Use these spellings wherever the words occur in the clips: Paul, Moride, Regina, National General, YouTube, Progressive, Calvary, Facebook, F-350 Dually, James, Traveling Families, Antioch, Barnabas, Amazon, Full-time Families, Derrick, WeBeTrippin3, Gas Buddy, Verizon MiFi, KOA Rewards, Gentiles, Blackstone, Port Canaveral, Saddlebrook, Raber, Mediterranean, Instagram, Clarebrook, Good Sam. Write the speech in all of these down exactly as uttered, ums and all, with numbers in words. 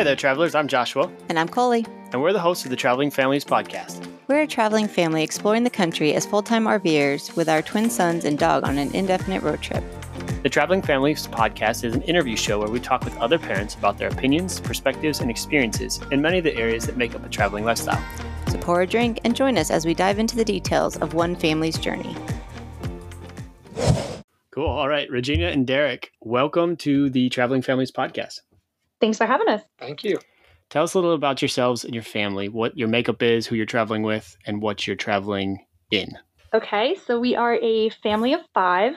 Hey there, travelers. I'm Joshua. And I'm Coley. And we're the hosts of the Traveling Families podcast. We're a traveling family exploring the country as full-time RVers with our twin sons and dog on an indefinite road trip. The Traveling Families podcast is an interview show where we talk with other parents about their opinions, perspectives, and experiences in many of the areas that make up a traveling lifestyle. So pour a drink and join us as we dive into the details of one family's journey. Cool. All right, Regina and Derek, welcome to the Traveling Families podcast. Thanks for having us. Thank you. Tell us a little about yourselves and your family, what your makeup is, who you're traveling with, and what you're traveling in. Okay, so we are a family of five,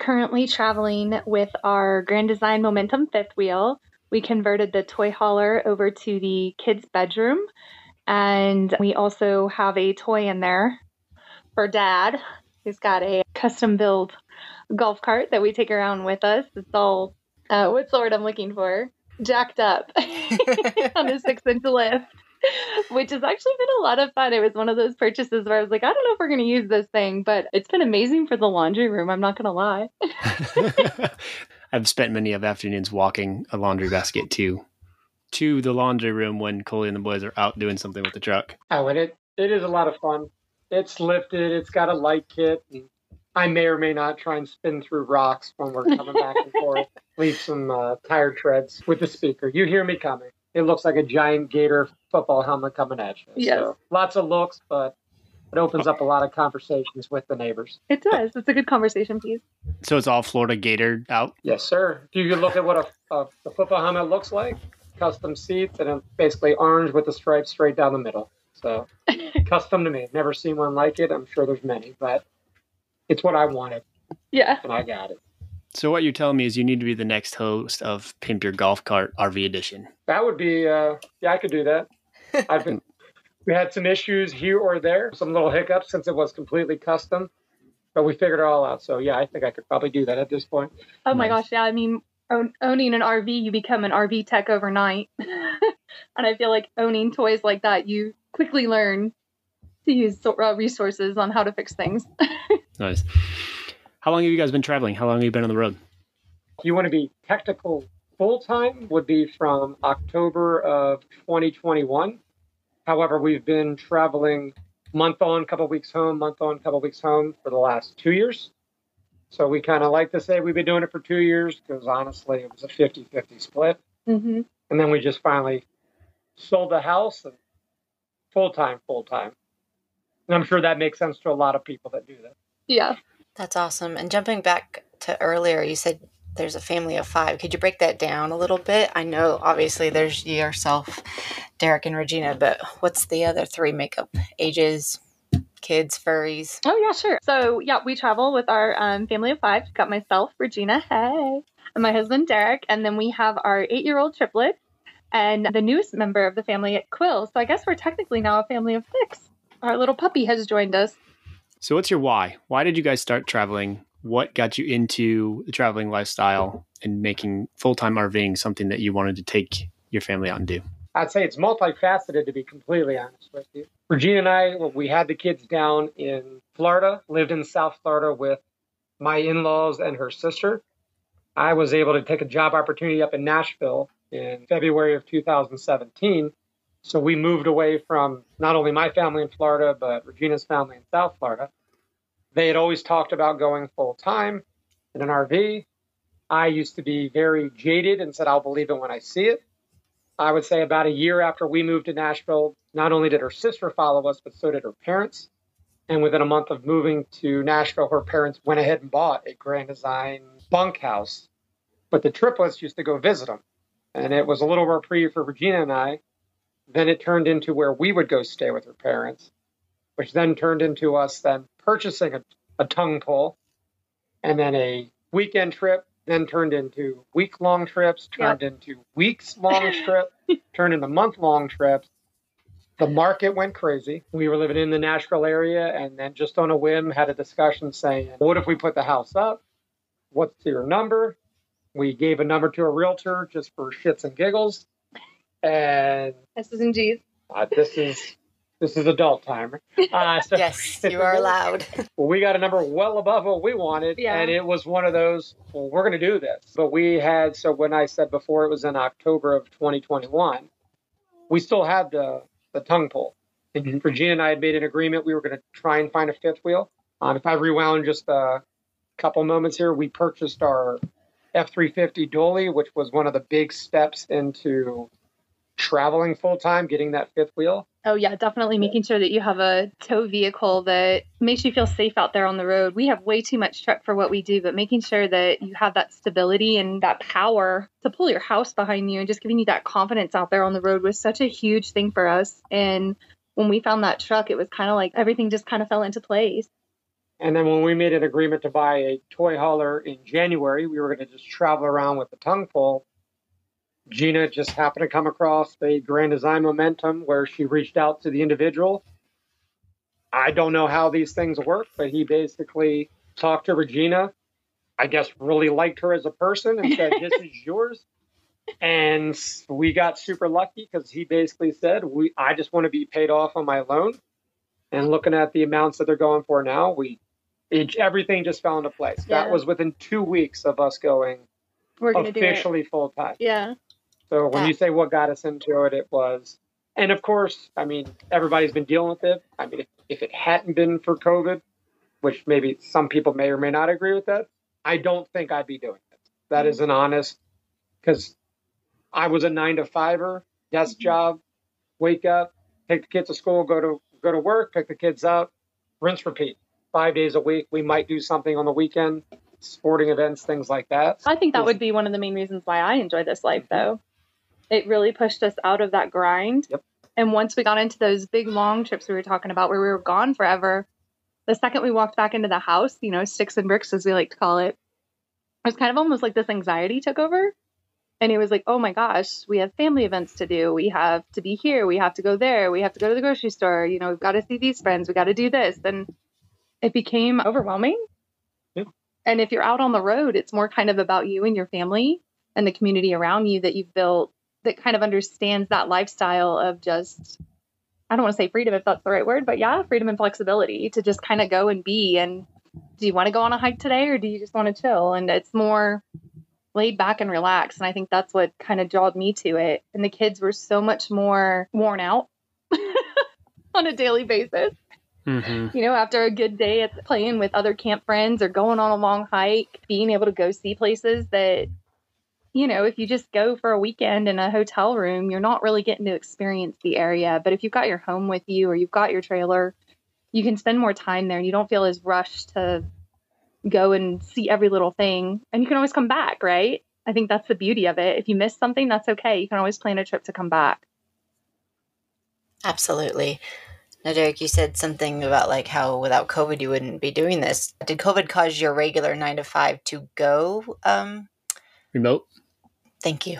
currently traveling with our Grand Design Momentum fifth wheel. We converted the toy hauler over to the kids' bedroom, and we also have a toy in there for Dad. He's got a custom-built golf cart that we take around with us. It's all, uh, what's the word I'm looking for? Jacked up on a six-inch lift, which has actually been a lot of fun. It was one of those purchases where I was like, I don't know if we're going to use this thing, but it's been amazing for the laundry room. I'm not going to lie. I've spent many of afternoons walking a laundry basket to, to the laundry room when Coley and the boys are out doing something with the truck. Oh, and it, it is a lot of fun. It's lifted. It's got a light kit. And I may or may not try and spin through rocks when we're coming back and forth. Leave some uh, tire treads with the speaker. You hear me coming. It looks like a giant Gator football helmet coming at you. Yes. So lots of looks, but it opens up a lot of conversations with the neighbors. It does. It's a good conversation piece. So it's all Florida Gator out? Yes, sir. If you look at what a, a, a football helmet looks like, custom seats, and it's basically orange with the stripes straight down the middle. So custom to me. Never seen one like it. I'm sure there's many, but it's what I wanted. Yeah. And I got it. So what you're telling me is you need to be the next host of Pimp Your Golf Cart R V Edition. That would be, uh, yeah, I could do that. I've been, we had some issues here or there, some little hiccups since it was completely custom, but we figured it all out. So yeah, I think I could probably do that at this point. Oh nice. My gosh, yeah. I mean, own, owning an R V, you become an R V tech overnight. And I feel like owning toys like that, you quickly learn to use resources on how to fix things. Nice. How long have you guys been traveling? How long have you been on the road? If you want to be technical, full-time would be from October of twenty twenty-one. However, we've been traveling month on, couple weeks home, month on, couple weeks home for the last two years. So we kind of like to say we've been doing it for two years because honestly, it was a fifty-fifty split. Mm-hmm. And then we just finally sold the house and full-time, full-time. And I'm sure that makes sense to a lot of people that do that. Yeah. That's awesome. And jumping back to earlier, you said there's a family of five. Could you break that down a little bit? I know, obviously, there's yourself, Derek, and Regina, but what's the other three makeup? Ages, kids, furries? Oh, yeah, sure. So, yeah, we travel with our um, family of five. Got myself, Regina, hey, and my husband, Derek. And then we have our eight-year-old triplet and the newest member of the family at Quill. So I guess we're technically now a family of six. Our little puppy has joined us. So what's your why? Why did you guys start traveling? What got you into the traveling lifestyle and making full-time RVing something that you wanted to take your family out and do? I'd say it's multifaceted, to be completely honest with you. Regina and I, well, we had the kids down in Florida, lived in South Florida with my in-laws and her sister. I was able to take a job opportunity up in Nashville in February of two thousand seventeen. So we moved away from not only my family in Florida, but Regina's family in South Florida. They had always talked about going full time in an R V. I used to be very jaded and said, I'll believe it when I see it. I would say about a year after we moved to Nashville, not only did her sister follow us, but so did her parents. And within a month of moving to Nashville, her parents went ahead and bought a Grand Design bunkhouse. But the triplets used to go visit them. And it was a little reprieve for Regina and I. Then it turned into where we would go stay with her parents, which then turned into us then purchasing a, a tongue pull and then a weekend trip, then turned into week-long trips, turned yep. into weeks-long trip, turned into month-long trips. The market went crazy. We were living in the Nashville area and then just on a whim had a discussion saying, what if we put the house up? What's your number? We gave a number to a realtor just for shits and giggles. And S's and G's. Uh, this is This is adult time. Uh, so yes, you are allowed. We got a number well above what we wanted, yeah. and it was one of those, well, we're going to do this. But we had, so when I said before it was in October of twenty twenty-one, we still had the, the tongue pull. And mm-hmm. Regina and I had made an agreement we were going to try and find a fifth wheel. Um, if I rewound just a couple moments here, we purchased our F three fifty Dually, which was one of the big steps into traveling full-time, getting that fifth wheel. Oh, yeah, definitely making sure that you have a tow vehicle that makes you feel safe out there on the road. We have way too much truck for what we do, but making sure that you have that stability and that power to pull your house behind you and just giving you that confidence out there on the road was such a huge thing for us. And when we found that truck, it was kind of like everything just kind of fell into place. And then when we made an agreement to buy a toy hauler in January, we were going to just travel around with the tongue pull. Gina just happened to come across a Grand Design Momentum where she reached out to the individual. I don't know how these things work, but he basically talked to Regina, I guess really liked her as a person and said, this is yours. And we got super lucky because he basically said, "We, I just want to be paid off on my loan." And looking at the amounts that they're going for now, we it, everything just fell into place. Yeah. That was within two weeks of us going We're gonna officially full-time. Yeah. So when yeah. you say what got us into it, it was, and of course, I mean, everybody's been dealing with it. I mean, if, if it hadn't been for COVID, which maybe some people may or may not agree with that, I don't think I'd be doing it. That mm-hmm. is an honest, because I was a nine to fiver, desk mm-hmm. job, wake up, take the kids to school, go to go to work, pick the kids up, rinse, repeat, five days a week. We might do something on the weekend, sporting events, things like that. I think that would be one of the main reasons why I enjoy this life, mm-hmm. though. It really pushed us out of that grind. Yep. And once we got into those big, long trips we were talking about where we were gone forever, the second we walked back into the house, you know, sticks and bricks, as we like to call it, it was kind of almost like this anxiety took over. And it was like, oh my gosh, we have family events to do. We have to be here. We have to go there. We have to go to the grocery store. You know, we've got to see these friends. We got to do this. And it became overwhelming. Yeah. And if you're out on the road, it's more kind of about you and your family and the community around you that you've built, that kind of understands that lifestyle of just, I don't want to say freedom if that's the right word, but yeah, freedom and flexibility to just kind of go and be. And do you want to go on a hike today or do you just want to chill? And it's more laid back and relaxed. And I think that's what kind of drawed me to it. And the kids were so much more worn out on a daily basis. Mm-hmm. You know, after a good day at playing with other camp friends or going on a long hike, being able to go see places that, you know, if you just go for a weekend in a hotel room, you're not really getting to experience the area. But if you've got your home with you or you've got your trailer, you can spend more time there and you don't feel as rushed to go and see every little thing. And you can always come back, right? I think that's the beauty of it. If you miss something, that's okay. You can always plan a trip to come back. Absolutely. Now, Derek, you said something about like how without COVID, you wouldn't be doing this. Did COVID cause your regular nine to five to go um, remote? Thank you.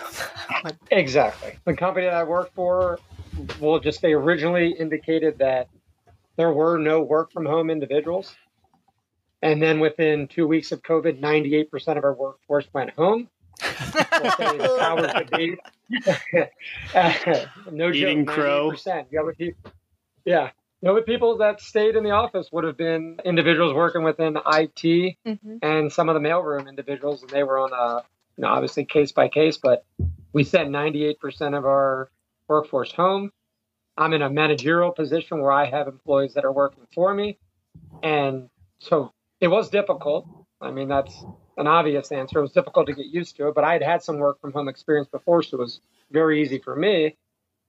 Exactly. The company that I work for, we'll just say originally indicated that there were no work from home individuals. And then within two weeks of COVID, ninety-eight percent of our workforce went home. We'll hours to be. No Eating joke, crow. The other people, yeah. The other people that stayed in the office would have been individuals working within I T mm-hmm. and some of the mailroom individuals. And they were on a You know, obviously case by case, but we sent ninety-eight percent of our workforce home. I'm in a managerial position where I have employees that are working for me. And so it was difficult. I mean, that's an obvious answer. It was difficult to get used to it, but I had had some work from home experience before, so it was very easy for me.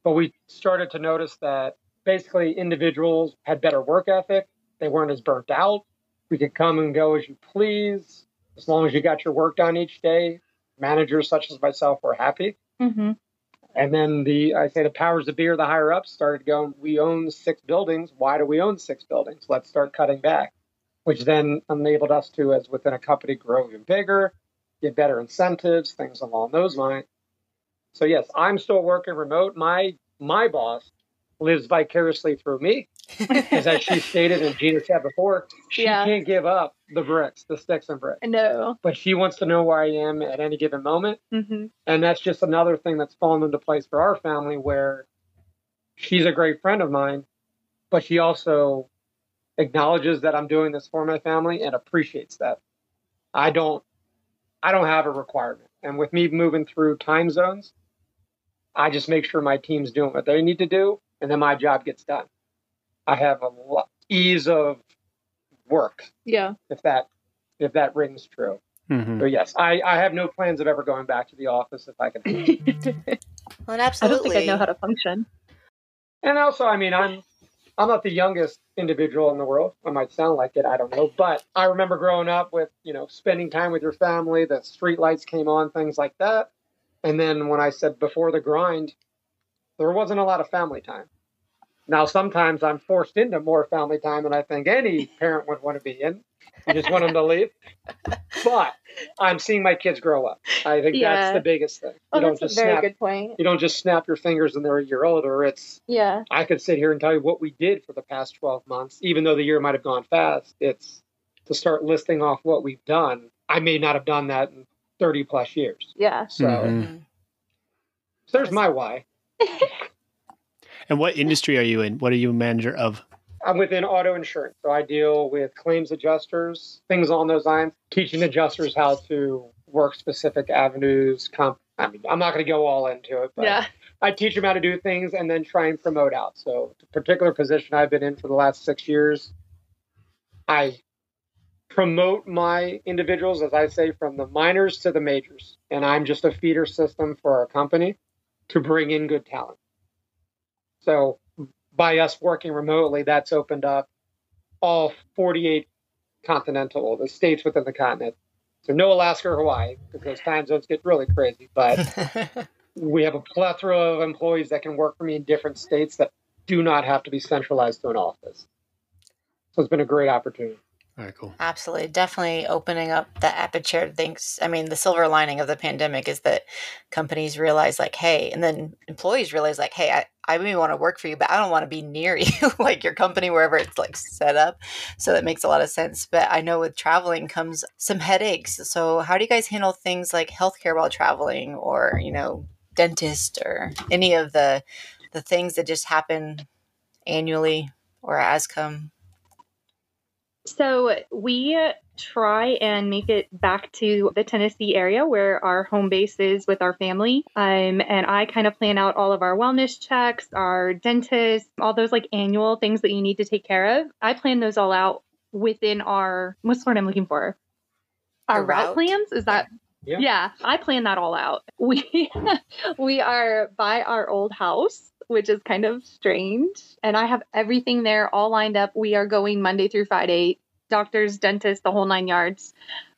But we started to notice that basically individuals had better work ethic. They weren't as burnt out. We could come and go as you please, as long as you got your work done each day. Managers such as myself were happy. Mm-hmm. And then the, I say the powers that be or the higher ups started going, we own six buildings. Why do we own six buildings? Let's start cutting back, which then enabled us to, as within a company, grow even bigger, get better incentives, things along those lines. So yes, I'm still working remote. My, my boss lives vicariously through me. Because as she stated and Gina said before, she yeah. can't give up the bricks, the sticks and bricks. No. But she wants to know where I am at any given moment. Mm-hmm. And that's just another thing that's fallen into place for our family where she's a great friend of mine, but she also acknowledges that I'm doing this for my family and appreciates that. I don't, I don't have a requirement. And with me moving through time zones, I just make sure my team's doing what they need to do, and then my job gets done. I have a lot ease of work. Yeah. If that, if that rings true. Mm-hmm. So yes, I, I have no plans of ever going back to the office if I can. Well, and absolutely. I don't think I know how to function. And also, I mean, I'm, I'm not the youngest individual in the world. I might sound like it. I don't know. But I remember growing up with, you know, spending time with your family, the street lights came on, things like that. And then when I said before the grind, there wasn't a lot of family time. Now, sometimes I'm forced into more family time than I think any parent would want to be in. You just want them to leave. But I'm seeing my kids grow up. I think yeah. that's the biggest thing. Oh, you don't that's just a very snap, good point. You don't just snap your fingers and they're a year older. It's yeah. I could sit here and tell you what we did for the past twelve months, even though the year might have gone fast. It's to start listing off what we've done. I may not have done that in thirty plus years. Yeah. So mm-hmm. there's my why. And what industry are you in? What are you a manager of? I'm within auto insurance. So I deal with claims adjusters, things along those lines, teaching adjusters how to work specific avenues. Comp- I mean, I'm not going to go all into it, but yeah. I teach them how to do things and then try and promote out. So the particular position I've been in for the last six years, I promote my individuals, as I say, from the minors to the majors. And I'm just a feeder system for our company to bring in good talent. So by us working remotely, that's opened up all forty-eight continental, the states within the continent. So no Alaska or Hawaii, because those time zones get really crazy. But we have a plethora of employees that can work for me in different states that do not have to be centralized to an office. So it's been a great opportunity. All right, cool. Absolutely. Definitely opening up the aperture. Thanks. I mean, the silver lining of the pandemic is that companies realize like, hey, and then employees realize like, hey, I, I may want to work for you, but I don't want to be near you, like your company, wherever it's like set up. So that makes a lot of sense. But I know with traveling comes some headaches. So how do you guys handle things like healthcare while traveling or, you know, dentist or any of the the things that just happen annually or as come? So we try and make it back to the Tennessee area where our home base is with our family. Um, and I kind of plan out all of our wellness checks, our dentist, all those like annual things that you need to take care of. I plan those all out within our, what's the word I'm looking for? Our route. route plans? Is that? Yeah. yeah, I plan that all out. We We are by our old house, which is kind of strange. And I have everything there all lined up. We are going Monday through Friday, doctors, dentists, the whole nine yards.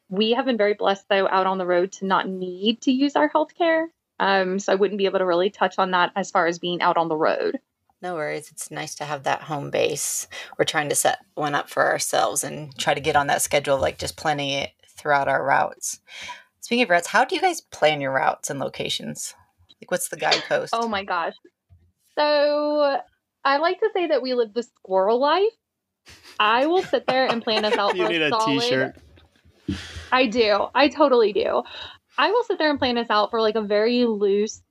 We have been very blessed, though, out on the road to not need to use our healthcare. Um, so I wouldn't be able to really touch on that as far as being out on the road. No worries. It's nice to have that home base. We're trying to set one up for ourselves and try to get on that schedule, like just planning it throughout our routes. Speaking of routes, how do you guys plan your routes and locations? Like, what's the guidepost? Oh, my gosh. So I like to say that we live the squirrel life. I will sit there and plan us out for a solid... You need a t-shirt. I do. I totally do. I will sit there and plan us out for like a very loose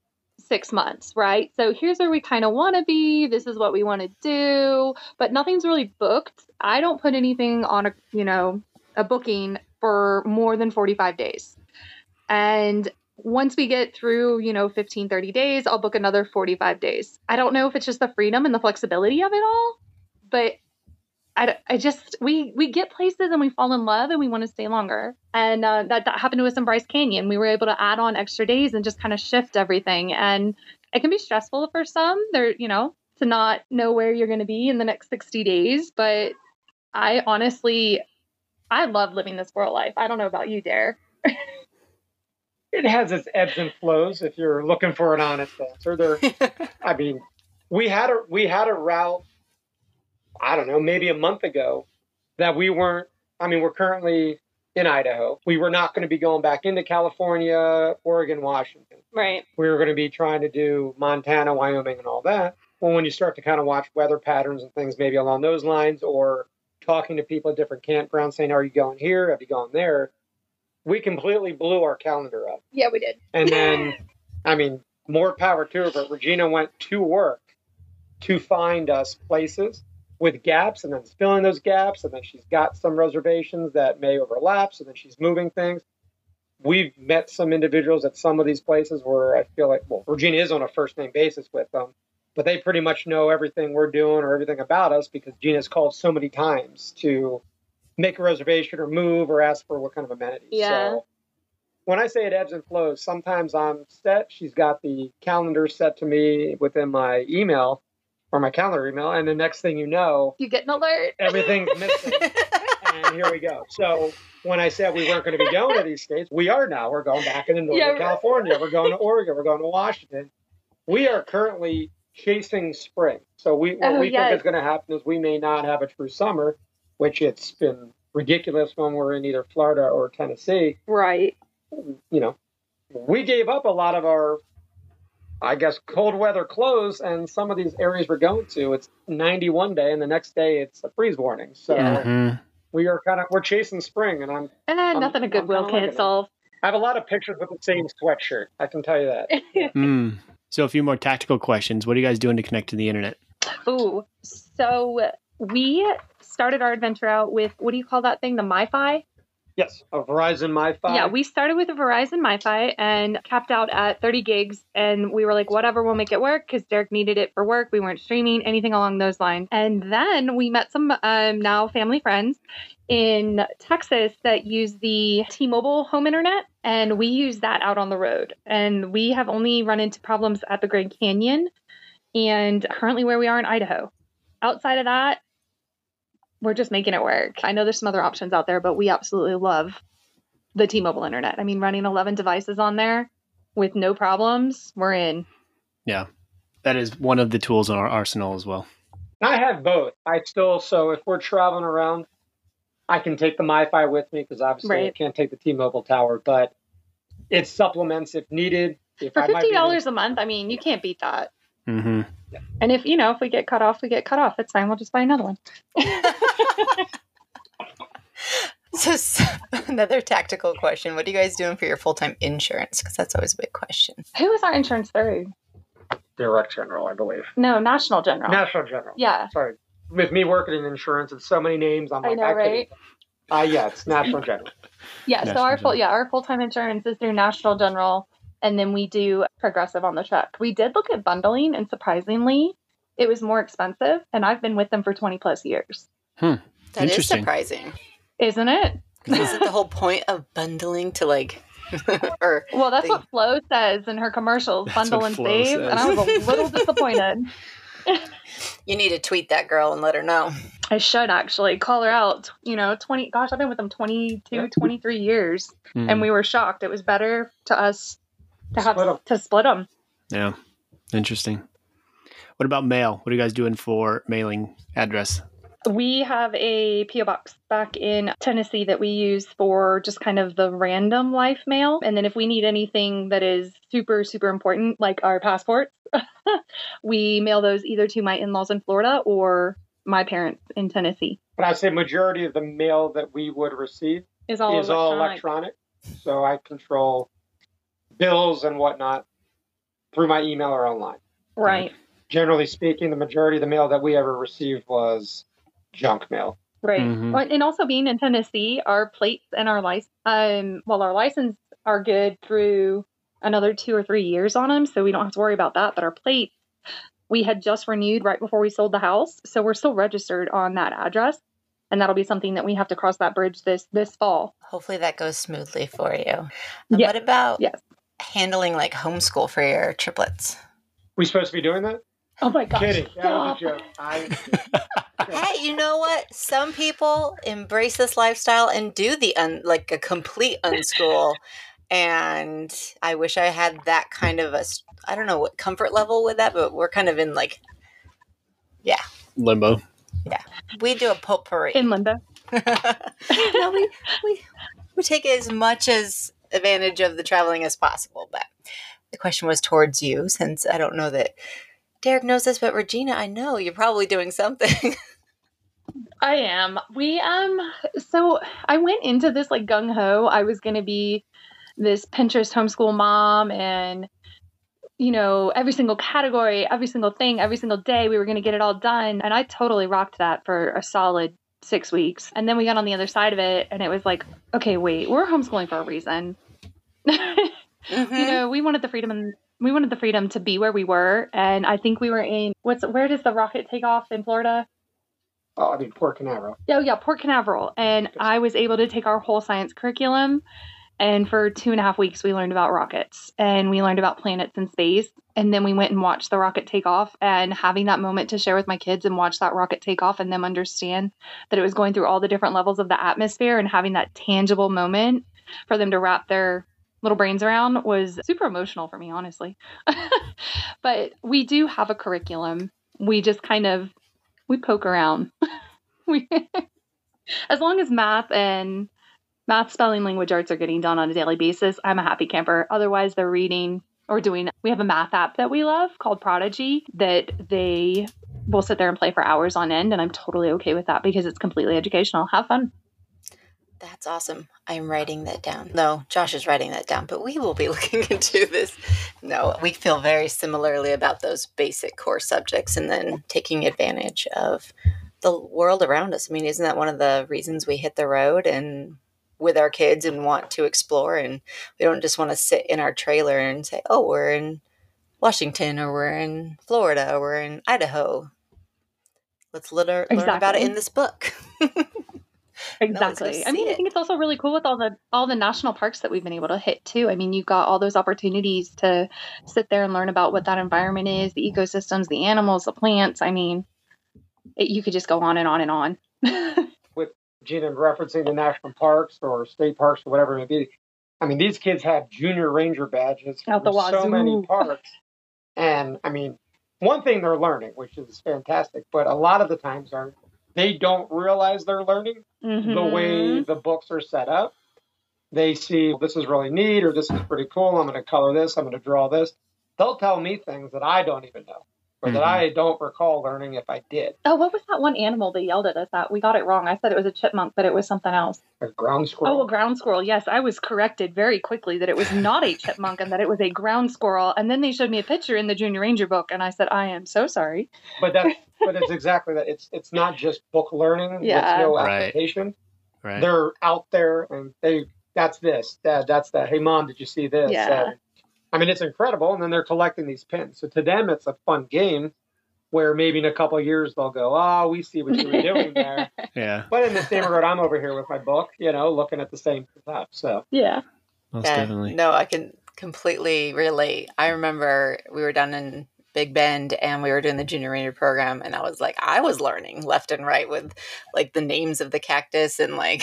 six months, right? So here's where we kind of want to be. This is what we want to do. But nothing's really booked. I don't put anything on a, you know, a booking for more than forty-five days. And once we get through, you know, fifteen, thirty days, I'll book another forty-five days. I don't know if it's just the freedom and the flexibility of it all, but I, I just, we, we get places and we fall in love and we want to stay longer. And uh, that, that happened to us in Bryce Canyon. We were able to add on extra days and just kind of shift everything. And it can be stressful for some there, you know, to not know where you're going to be in the next sixty days. But I honestly, I love living this world life. I don't know about you, Dare. It has its ebbs and flows. If you're looking for an honest answer, there. I mean, we had a we had a route. I don't know, maybe a month ago, that we weren't. I mean, we're currently in Idaho. We were not going to be going back into California, Oregon, Washington. Right. We were going to be trying to do Montana, Wyoming, and all that. Well, when you start to kind of watch weather patterns and things, maybe along those lines, or talking to people at different campgrounds, saying, "Are you going here? Have you gone there?" We completely blew our calendar up. Yeah, we did. And then, I mean, more power to her, but Regina went to work to find us places with gaps, and then filling those gaps, and then she's got some reservations that may overlap, so then she's moving things. We've met some individuals at some of these places where I feel like, well, Virginia is on a first-name basis with them, but they pretty much know everything we're doing or everything about us because Gina's called so many times to make a reservation or move or ask for what kind of amenities. Yeah. So when I say it ebbs and flows, sometimes I'm set. She's got the calendar set to me within my email or my calendar email. And the next thing you know, you get an alert. Everything's missing. And here we go. So when I said we weren't going to be going to these states, we are now. We're going back into Northern yeah, right. California. We're going to Oregon. We're going to Washington. We are currently chasing spring. So we, what oh, we yes. think is going to happen is we may not have a true summer, which it's been ridiculous when we're in either Florida or Tennessee. Right. You know, we gave up a lot of our, I guess, cold weather clothes, and some of these areas we're going to, it's ninety one day, and the next day it's a freeze warning. So mm-hmm. we are kind of we're chasing spring, and I'm and eh, nothing a goodwill can't solve. I have a lot of pictures with the same sweatshirt. I can tell you that. mm. So a few more tactical questions. What are you guys doing to connect to the internet? Ooh, so we started our adventure out with, what do you call that thing? The MiFi? Yes, a Verizon MiFi. Yeah, we started with a Verizon MiFi and capped out at thirty gigs. And we were like, whatever, we'll make it work because Derek needed it for work. We weren't streaming, anything along those lines. And then we met some um, now family friends in Texas that use the T-Mobile home internet. And we use that out on the road. And we have only run into problems at the Grand Canyon and currently where we are in Idaho. Outside of that, we're just making it work. I know there's some other options out there, but we absolutely love the T-Mobile internet. I mean, running eleven devices on there with no problems, we're in. Yeah, that is one of the tools in our arsenal as well. I have both. I still, so if we're traveling around, I can take the MiFi with me because obviously right. I can't take the T-Mobile tower, but it supplements if needed. If For fifty dollars a month, I mean, you can't beat that. Mm-hmm. Yeah. And if, you know, if we get cut off, we get cut off. It's fine. We'll just buy another one. so, so another tactical question. What are you guys doing for your full-time insurance? Because that's always a big question. Who is our insurance through? Direct General, I believe. No, National General. National General. Yeah. Sorry. With me working in insurance, it's so many names. I'm like, I know, I right? Uh, yeah, it's National General. Yeah, National so our full, yeah, our full-time insurance is through National General. And then we do Progressive on the truck. We did look at bundling, and surprisingly, it was more expensive. And I've been with them for twenty plus years. Hmm. That is surprising. Isn't it? Isn't the whole point of bundling to like, or well, that's the... what Flo says in her commercials, that's bundle and save. Says. And I was a little disappointed. You need to tweet that girl and let her know. I should actually call her out. You know, twenty, gosh, I've been with them twenty-two, twenty-three years. Mm. And we were shocked. It was better to us to have split to split them. Yeah. Interesting. What about mail? What are you guys doing for mailing address? We have a P O box back in Tennessee that we use for just kind of the random life mail. And then if we need anything that is super, super important, like our passports, we mail those either to my in-laws in Florida or my parents in Tennessee. But I'd say majority of the mail that we would receive is all, is electronic. all electronic. So I control bills and whatnot through my email or online. Right. And generally speaking, the majority of the mail that we ever received was junk mail. Right. Mm-hmm. And also being in Tennessee, our plates and our license, um, well, our license are good through another two or three years on them. So we don't have to worry about that. But our plates, we had just renewed right before we sold the house. So we're still registered on that address. And that'll be something that we have to cross that bridge this, this fall. Hopefully that goes smoothly for you. And yes. What about... Yes. handling like homeschool for your triplets? We supposed to be doing that? Oh my gosh. Kidding. That was a joke. I, hey, you know what? Some people embrace this lifestyle and do the un, like a complete unschool. And I wish I had that kind of a, I don't know what comfort level with that, but we're kind of in like, yeah. Limbo. Yeah. We do a potpourri. In limbo. no, we, we, we take it as much as, advantage of the traveling as possible. But the question was towards you, since I don't know that Derek knows this, but Regina, I know you're probably doing something. I am. We, um, so I went into this like gung ho. I was going to be this Pinterest homeschool mom and you know, every single category, every single thing, every single day, we were going to get it all done. And I totally rocked that for a solid six weeks. And then we got on the other side of it and it was like, okay, wait, we're homeschooling for a reason. Mm-hmm. You know, we wanted the freedom and we wanted the freedom to be where we were. And I think we were in what's, where does the rocket take off in Florida? Oh, I mean, Port Canaveral. Oh yeah. Port Canaveral. And I was able to take our whole science curriculum. And for two and a half weeks, we learned about rockets and we learned about planets and space. And then we went and watched the rocket take off, and having that moment to share with my kids and watch that rocket take off and them understand that it was going through all the different levels of the atmosphere and having that tangible moment for them to wrap their little brains around was super emotional for me, honestly. But we do have a curriculum. We just kind of, we poke around. we, as long as math and math, spelling, language arts are getting done on a daily basis, I'm a happy camper. Otherwise, they're reading or doing. We have a math app that we love called Prodigy that they will sit there and play for hours on end. And I'm totally okay with that because it's completely educational. Have fun. That's awesome. I'm writing that down. No, Josh is writing that down, but we will be looking into this. No, we feel very similarly about those basic core subjects and then taking advantage of the world around us. I mean, isn't that one of the reasons we hit the road and with our kids and want to explore? And we don't just want to sit in our trailer and say, oh, we're in Washington or we're in Florida or we're in Idaho. Let's liter- exactly. learn about it in this book. Exactly. No, I mean, it. I think it's also really cool with all the all the national parks that we've been able to hit too. I mean, you've got all those opportunities to sit there and learn about what that environment is, the ecosystems, the animals, the plants. I mean, it, you could just go on and on and on. With Gina referencing the national parks or state parks or whatever it may be, I mean, these kids have junior ranger badges out the wazoo. So many parks. And I mean, one thing they're learning, which is fantastic, but a lot of the times are they don't realize they're learning mm-hmm. the way the books are set up. They see, well, this is really neat, or this is pretty cool. I'm going to color this. I'm going to draw this. They'll tell me things that I don't even know or mm-hmm. that I don't recall learning if I did. Oh, what was that one animal they yelled at us at? We got it wrong. I said it was a chipmunk, but it was something else. A ground squirrel. Oh, a ground squirrel. Yes, I was corrected very quickly that it was not a chipmunk and that it was a ground squirrel. And then they showed me a picture in the Junior Ranger book, and I said, I am so sorry. But that's but it's exactly that. It's it's not just book learning. Yeah. It's no application. Right. Right. They're out there, and they that's this, Dad, that's that. Hey, Mom, did you see this? Yeah. And, I mean, it's incredible. And then they're collecting these pins. So to them, it's a fun game where maybe in a couple of years they'll go, oh, we see what you were doing there. Yeah. But in the same regard, I'm over here with my book, you know, looking at the same stuff. So yeah. Most yeah. definitely. No, I can completely relate. I remember we were down in Big Bend and we were doing the Junior Ranger program, and I was like, I was learning left and right with like the names of the cactus and like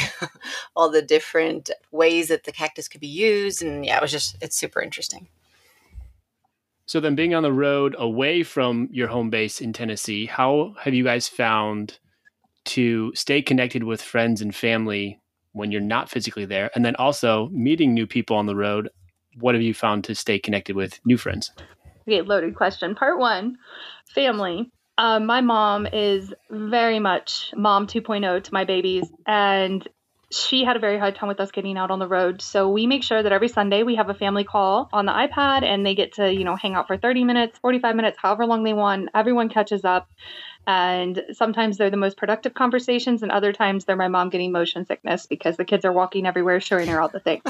all the different ways that the cactus could be used. And yeah, it was just, it's super interesting. So then being on the road away from your home base in Tennessee, how have you guys found to stay connected with friends and family when you're not physically there? And then also meeting new people on the road, what have you found to stay connected with new friends? Okay, loaded question. Part one, family. Um, my mom is very much mom two point oh to my babies, and she had a very hard time with us getting out on the road. So we make sure that every Sunday we have a family call on the iPad, and they get to, you know, hang out for thirty minutes, forty-five minutes, however long they want. Everyone catches up. And sometimes they're the most productive conversations, and other times they're my mom getting motion sickness because the kids are walking everywhere showing her all the things.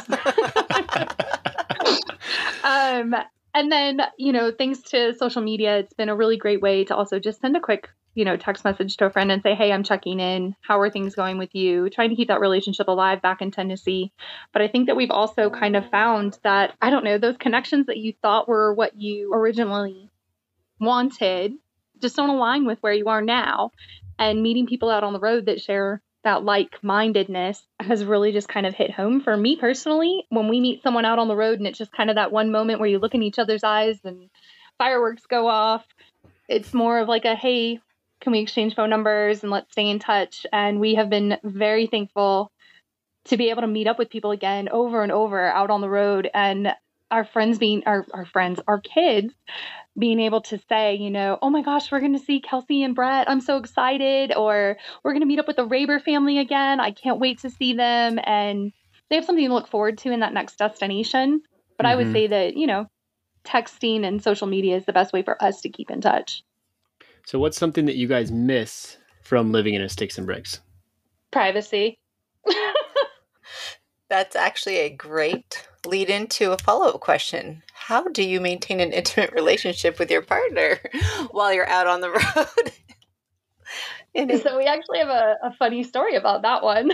um, and then, you know, thanks to social media, it's been a really great way to also just send a quick, you know, text message to a friend and say, hey, I'm checking in. How are things going with you? Trying to keep that relationship alive back in Tennessee. But I think that we've also kind of found that, I don't know, those connections that you thought were what you originally wanted just don't align with where you are now. And meeting people out on the road that share that like-mindedness has really just kind of hit home for me personally. When we meet someone out on the road and it's just kind of that one moment where you look in each other's eyes and fireworks go off, it's more of like a, hey, can we exchange phone numbers and let's stay in touch? And we have been very thankful to be able to meet up with people again over and over out on the road, and our friends being our, our friends, our kids being able to say, you know, oh my gosh, we're going to see Kelsey and Brett. I'm so excited. Or we're going to meet up with the Raber family again. I can't wait to see them. And they have something to look forward to in that next destination. But mm-hmm. I would say that, you know, texting and social media is the best way for us to keep in touch. So what's something that you guys miss from living in a sticks and bricks? Privacy. That's actually a great lead into a follow-up question. How do you maintain an intimate relationship with your partner while you're out on the road? And so we actually have a, a funny story about that one.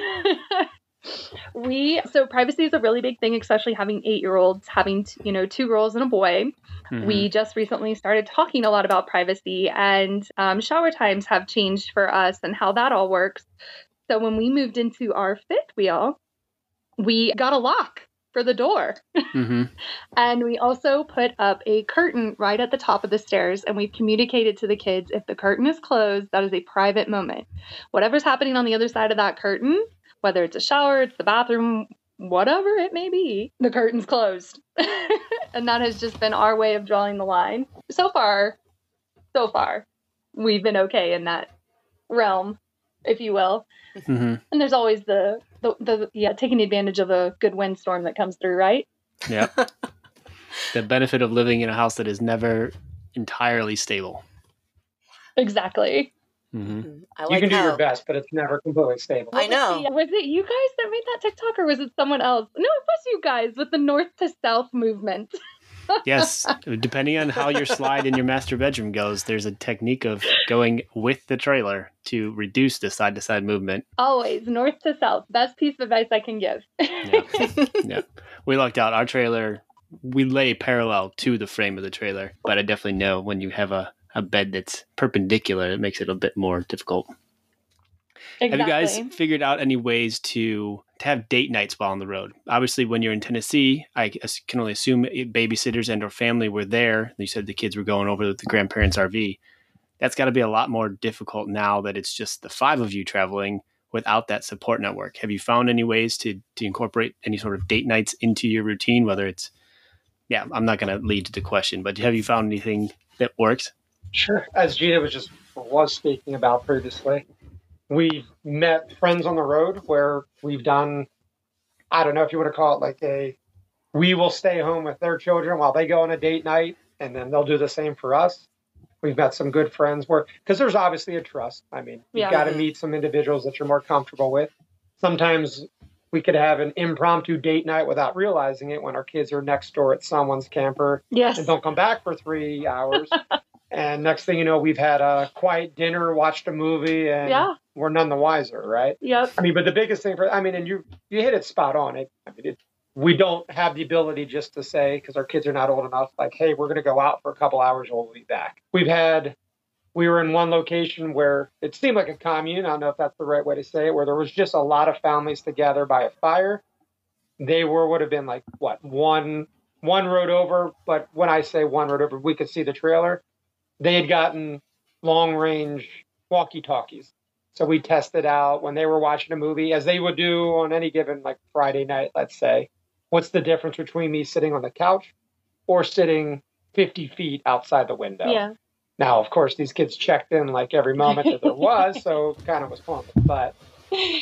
We, so privacy is a really big thing, especially having eight-year-olds, having, t- you know, two girls and a boy. Mm-hmm. We just recently started talking a lot about privacy, and um, shower times have changed for us and how that all works. So when we moved into our fifth wheel, we got a lock for the door. Mm-hmm. And we also put up a curtain right at the top of the stairs. And we've communicated to the kids, if the curtain is closed, that is a private moment. Whatever's happening on the other side of that curtain, whether it's a shower, it's the bathroom, whatever it may be, the curtain's closed. And that has just been our way of drawing the line. So far, so far, we've been okay in that realm, if you will. Mm-hmm. And there's always the, the, the, yeah, taking advantage of a good windstorm that comes through, right? Yeah. The benefit of living in a house that is never entirely stable. Exactly. Mm-hmm. I like you can do how... your best, but it's never completely stable. I know. Was it you guys that made that TikTok, or was it someone else? No, it was you guys with the north to south movement. Yes. Depending on how your slide in your master bedroom goes, there's a technique of going with the trailer to reduce the side to side movement. Always north to south. Best piece of advice I can give. Yeah. Yeah. We lucked out. Our trailer, we lay parallel to the frame of the trailer, but I definitely know when you have a a bed that's perpendicular, it makes it a bit more difficult. Exactly. Have you guys figured out any ways to, to have date nights while on the road? Obviously, when you're in Tennessee, I can only assume babysitters and or family were there. You said the kids were going over with the grandparents' R V. That's got to be a lot more difficult now that it's just the five of you traveling without that support network. Have you found any ways to, to incorporate any sort of date nights into your routine, whether it's, yeah, I'm not going to lead to the question, but have you found anything that works? Sure. As Gina was just was speaking about previously, we've met friends on the road where we've done, I don't know if you want to call it like a, we will stay home with their children while they go on a date night, and then they'll do the same for us. We've met some good friends where, because there's obviously a trust. I mean, you've yeah. got to meet some individuals that you're more comfortable with. Sometimes we could have an impromptu date night without realizing it when our kids are next door at someone's camper yes. and don't come back for three hours. And next thing you know, we've had a quiet dinner, watched a movie, and yeah. we're none the wiser, right? Yep. I mean, but the biggest thing for, I mean, and you you hit it spot on. It, I mean, it, we don't have the ability just to say, because our kids are not old enough, like, hey, we're going to go out for a couple hours, we'll be back. We've had, we were in one location where it seemed like a commune, I don't know if that's the right way to say it, where there was just a lot of families together by a fire. They were, would have been like, what, one one road over, but when I say one road over, we could see the trailer. They had gotten long-range walkie-talkies. So we tested out when they were watching a movie, as they would do on any given like Friday night, let's say, what's the difference between me sitting on the couch or sitting fifty feet outside the window? Yeah. Now, of course, these kids checked in like every moment that there was, so kind of was fun. But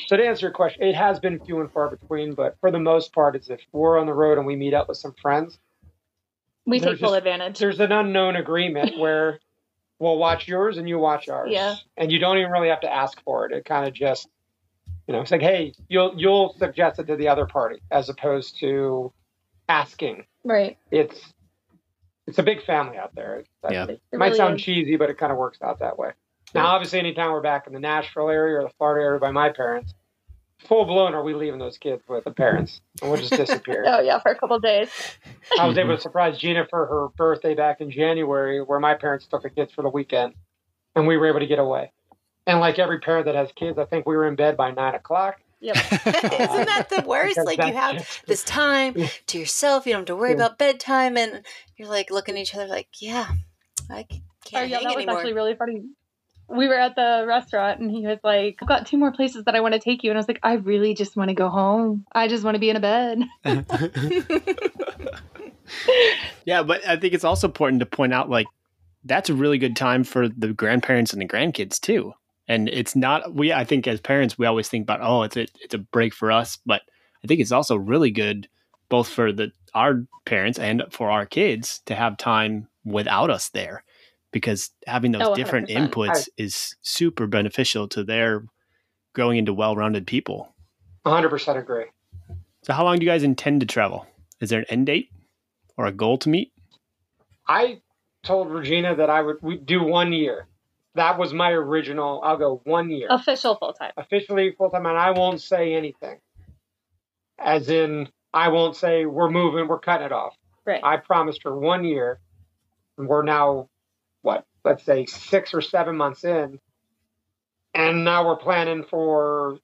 so to answer your question, it has been few and far between, but for the most part, it's if we're on the road and we meet up with some friends, we take full just, advantage. There's an unknown agreement where... We'll watch yours and you watch ours. Yeah. And you don't even really have to ask for it. It kind of just, you know, it's like, hey, you'll you'll suggest it to the other party as opposed to asking. Right. It's it's a big family out there. Yeah. It, it, it might really sound is. cheesy, but it kind of works out that way. Yeah. Now, obviously, anytime we're back in the Nashville area or the Florida area by my parents, full blown are we leaving those kids with the parents and we'll just disappear. Oh, yeah, for a couple of days. I was able to surprise Gina for her birthday back in January where my parents took the kids for the weekend and we were able to get away. And like every parent that has kids, I think we were in bed by nine o'clock. Yep. Isn't that the worst? Like you have this time to yourself. You don't have to worry yeah. about bedtime. And you're like looking at each other like, yeah, I can't oh, yeah, hang that was anymore. Actually really funny. We were at the restaurant and he was like, I've got two more places that I want to take you. And I was like, I really just want to go home. I just want to be in a bed. Yeah, but I think it's also important to point out, like, that's a really good time for the grandparents and the grandkids too. And it's not, we, I think as parents, we always think about, oh, it's a, it's a break for us. But I think it's also really good both for the our parents and for our kids to have time without us there, because having those oh, different inputs I, is super beneficial to their growing into well-rounded people. one hundred percent agree. So how long do you guys intend to travel? Is there an end date or a goal to meet? I told Regina that I would do one year. That was my original. I'll go one year. Official full-time. Officially full-time. And I won't say anything. As in, I won't say we're moving, we're cutting it off. Right. I promised her one year. And we're now, what, let's say six or seven months in. And now we're planning for,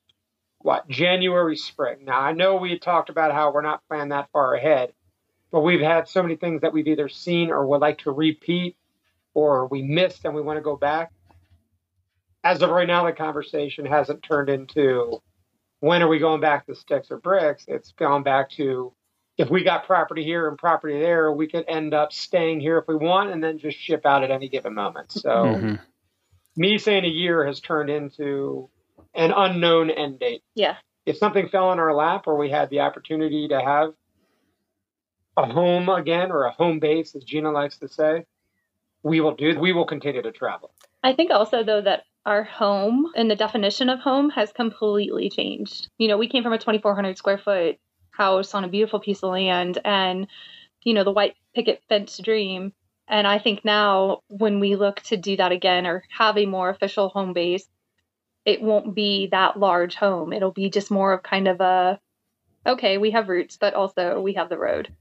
what, January, spring. Now, I know we had talked about how we're not planning that far ahead. But we've had so many things that we've either seen or would like to repeat or we missed and we want to go back. As of right now, the conversation hasn't turned into when are we going back to sticks or bricks? It's gone back to if we got property here and property there, we could end up staying here if we want and then just ship out at any given moment. So mm-hmm. me saying a year has turned into an unknown end date. Yeah. If something fell in our lap or we had the opportunity to have a home again or a home base, as Gina likes to say, we will do. We will continue to travel. I think also, though, that our home and the definition of home has completely changed. You know, we came from a twenty-four hundred square foot house on a beautiful piece of land and, you know, the white picket fence dream. And I think now when we look to do that again or have a more official home base, it won't be that large home. It'll be just more of kind of a, okay, we have roots, but also we have the road.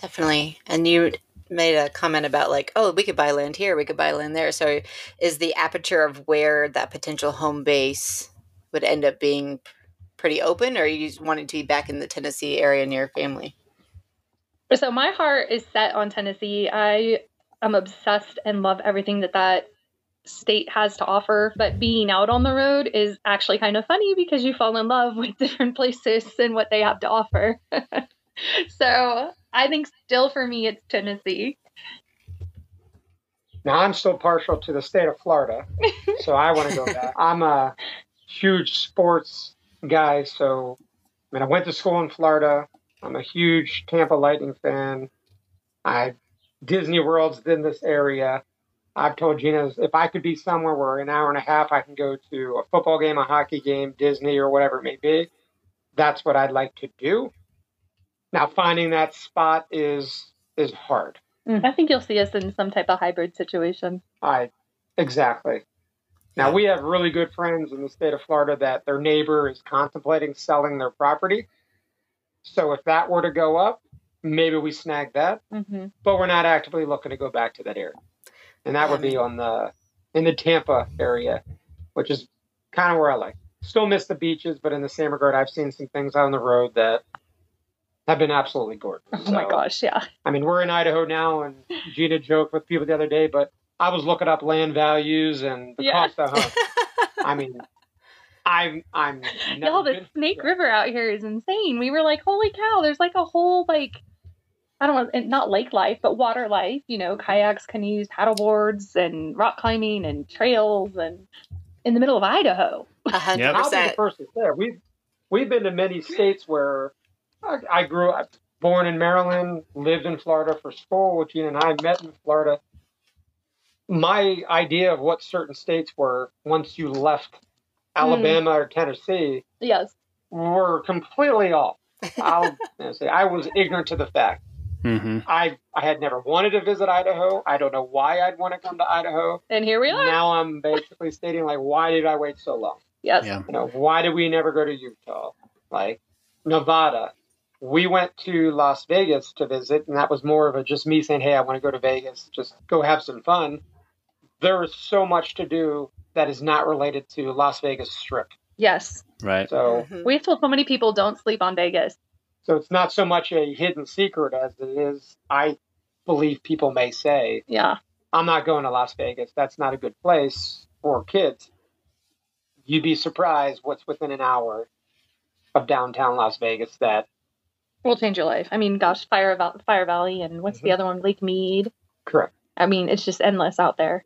Definitely. And you made a comment about like, oh, we could buy land here, we could buy land there. So is the aperture of where that potential home base would end up being pretty open, or are you just wanting to be back in the Tennessee area near your family? So my heart is set on Tennessee. I am obsessed and love everything that that state has to offer. But being out on the road is actually kind of funny because you fall in love with different places and what they have to offer. So I think still for me, it's Tennessee. Now, I'm still partial to the state of Florida, so I want to go back. I'm a huge sports guy, so I mean, I went to school in Florida. I'm a huge Tampa Lightning fan. I Disney World's in this area. I've told Gina, if I could be somewhere where an hour and a half I can go to a football game, a hockey game, Disney, or whatever it may be, that's what I'd like to do. Now, finding that spot is is hard. I think you'll see us in some type of hybrid situation. I exactly. Now, we have really good friends in the state of Florida that their neighbor is contemplating selling their property. So if that were to go up, maybe we snag that. Mm-hmm. But we're not actively looking to go back to that area. And that would be on the in the Tampa area, which is kind of where I like. Still miss the beaches, but in the same regard, I've seen some things out on the road that have been absolutely gorgeous. Oh, so, my gosh, yeah. I mean, we're in Idaho now, and Gina joked with people the other day, but I was looking up land values and the yeah. cost of homes. I mean, I'm... I'm Y'all, the Snake River out here is insane. We were like, holy cow, there's like a whole, like, I don't know, not lake life, but water life, you know, kayaks, canoes, paddle boards, and rock climbing, and trails, and in the middle of Idaho. one hundred percent. I'll be the first to say, we've, we've been to many states where... I grew up, born in Maryland, lived in Florida for school. Gina and I met in Florida. My idea of what certain states were once you left Alabama mm. or Tennessee yes. were completely off. I'll say I was ignorant to the fact. Mm-hmm. I I had never wanted to visit Idaho. I don't know why I'd want to come to Idaho. And here we are. Now I'm basically stating, like, why did I wait so long? Yes. Yeah. You know, why did we never go to Utah? Like, Nevada. We went to Las Vegas to visit, and that was more of a just me saying, hey, I want to go to Vegas, just go have some fun. There is so much to do that is not related to Las Vegas Strip. Yes. Right. So mm-hmm. we've told so many people don't sleep on Vegas. So it's not so much a hidden secret as it is, I believe people may say, yeah, I'm not going to Las Vegas. That's not a good place for kids. You'd be surprised what's within an hour of downtown Las Vegas that will change your life. I mean, gosh, Fire, Val- Fire Valley and what's mm-hmm. the other one? Lake Mead. Correct. I mean, it's just endless out there.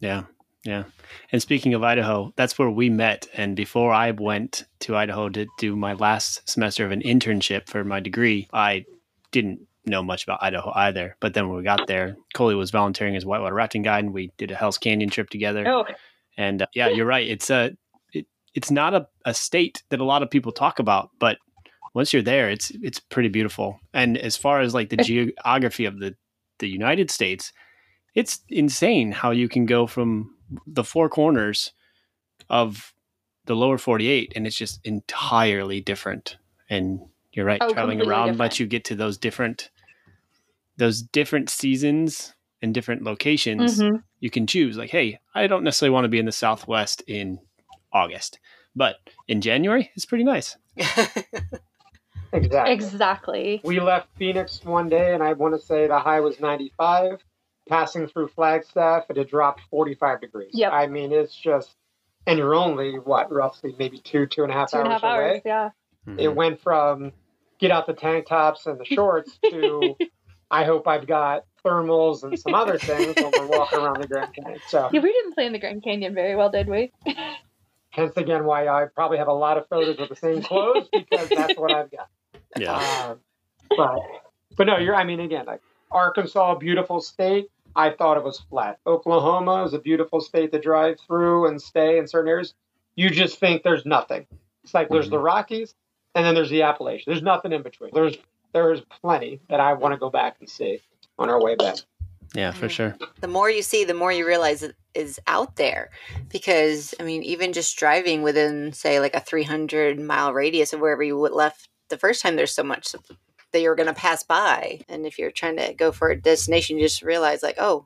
Yeah. Yeah. And speaking of Idaho, that's where we met. And before I went to Idaho to do my last semester of an internship for my degree, I didn't know much about Idaho either. But then when we got there, Coley was volunteering as a whitewater rafting guide, and we did a Hell's Canyon trip together. Oh, okay. And uh, yeah, you're right. It's a, it, it's not a, a state that a lot of people talk about, but once you're there, it's it's pretty beautiful. And as far as like the geography of the, the United States, it's insane how you can go from the four corners of the lower forty-eight, and it's just entirely different. And you're right, oh, traveling around different. But you get to those different those different seasons and different locations. Mm-hmm. You can choose like, hey, I don't necessarily want to be in the Southwest in August, but in January, it's pretty nice. Exactly. Exactly. We left Phoenix one day, and I want to say the high was ninety-five. Passing through Flagstaff, it had dropped forty-five degrees. Yep. I mean, it's just, and you're only, what, roughly maybe two, two and a half two hours and a half away? Hours, yeah. Mm-hmm. It went from get out the tank tops and the shorts to I hope I've got thermals and some other things when we're walking around the Grand Canyon. So yeah, we didn't plan the Grand Canyon very well, did we? Hence again why I probably have a lot of photos with the same clothes, because that's what I've got. Yeah. Uh, but, but no, you're, I mean, again, like Arkansas, beautiful state. I thought it was flat. Oklahoma is a beautiful state to drive through and stay in certain areas. You just think there's nothing. It's like there's mm-hmm. the Rockies, and then there's the Appalachians. There's nothing in between. There's there is plenty that I want to go back and see on our way back. Yeah, for sure. The more you see, the more you realize it is out there. Because, I mean, even just driving within, say, like a three hundred mile radius of wherever you left the first time, there's so much that you're going to pass by. And if you're trying to go for a destination, you just realize like, oh,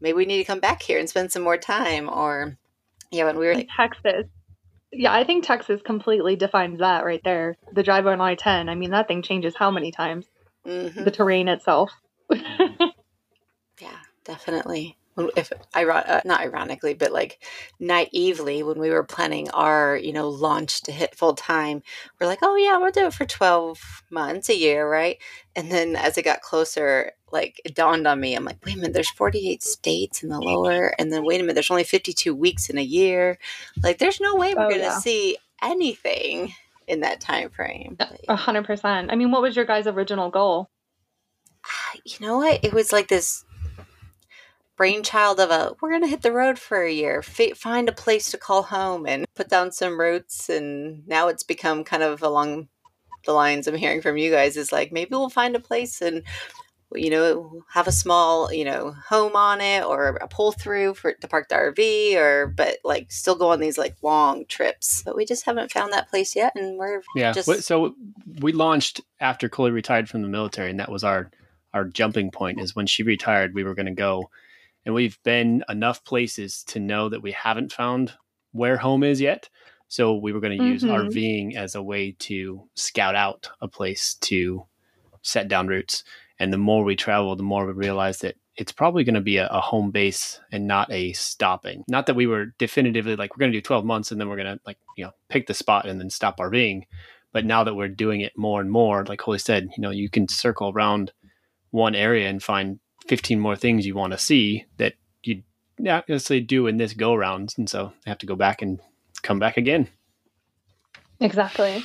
maybe we need to come back here and spend some more time. Or, yeah, when we were in like- Texas. Yeah, I think Texas completely defines that right there. The drive on I ten. I mean, that thing changes how many times? Mm-hmm. The terrain itself. Yeah, definitely. If uh, not ironically, but like naively, when we were planning our, you know, launch to hit full time, we're like, oh yeah, we'll do it for twelve months, a year, right? And then as it got closer, like it dawned on me, I'm like, wait a minute, there's forty-eight states in the lower, and then wait a minute, there's only fifty-two weeks in a year. Like, there's no way we're oh, gonna yeah. see anything in that time frame. A hundred percent. I mean, what was your guys' original goal? Uh, you know what? It was like this brainchild of a we're gonna hit the road for a year, f- find a place to call home and put down some roots. And now it's become kind of along the lines I'm hearing from you guys is like, maybe we'll find a place and, you know, have a small, you know, home on it or a pull through for to park the R V, or but like still go on these like long trips. But we just haven't found that place yet, and we're yeah just... So we launched after Coley retired from the military, and that was our our jumping point, is when she retired we were going to go. And we've been enough places to know that we haven't found where home is yet. So we were going to mm-hmm. use RVing as a way to scout out a place to set down roots. And the more we travel, the more we realize that it's probably going to be a, a home base and not a stopping. Not that we were definitively like, we're going to do twelve months and then we're going to like, you know, pick the spot and then stop RVing. But now that we're doing it more and more, like Holly said, you know, you can circle around one area and find fifteen more things you want to see that you not necessarily do in this go round. And so I have to go back and come back again. Exactly.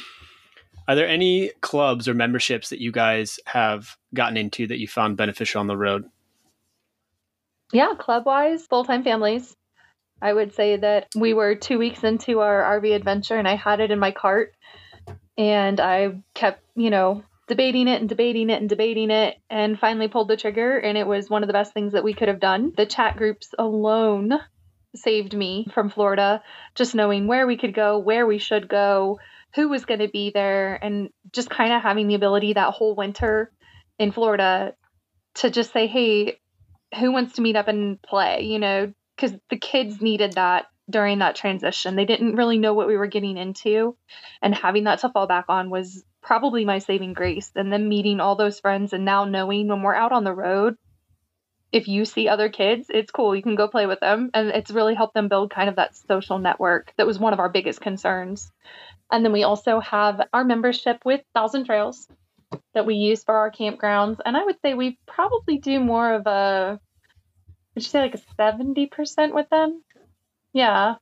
Are there any clubs or memberships that you guys have gotten into that you found beneficial on the road? Yeah. Club wise, Full-Time Families. I would say that we were two weeks into our R V adventure and I had it in my cart, and I kept, you know, debating it and debating it and debating it, and finally pulled the trigger. And it was one of the best things that we could have done. The chat groups alone saved me from Florida, just knowing where we could go, where we should go, who was going to be there, and just kind of having the ability that whole winter in Florida to just say, hey, who wants to meet up and play, you know, because the kids needed that during that transition. They didn't really know what we were getting into, and having that to fall back on was probably my saving grace. And then meeting all those friends, and now knowing when we're out on the road, if you see other kids, it's cool, you can go play with them. And it's really helped them build kind of that social network that was one of our biggest concerns. And then we also have our membership with Thousand Trails that we use for our campgrounds. And I would say we probably do more of a, would you say like a seventy percent with them? Yeah.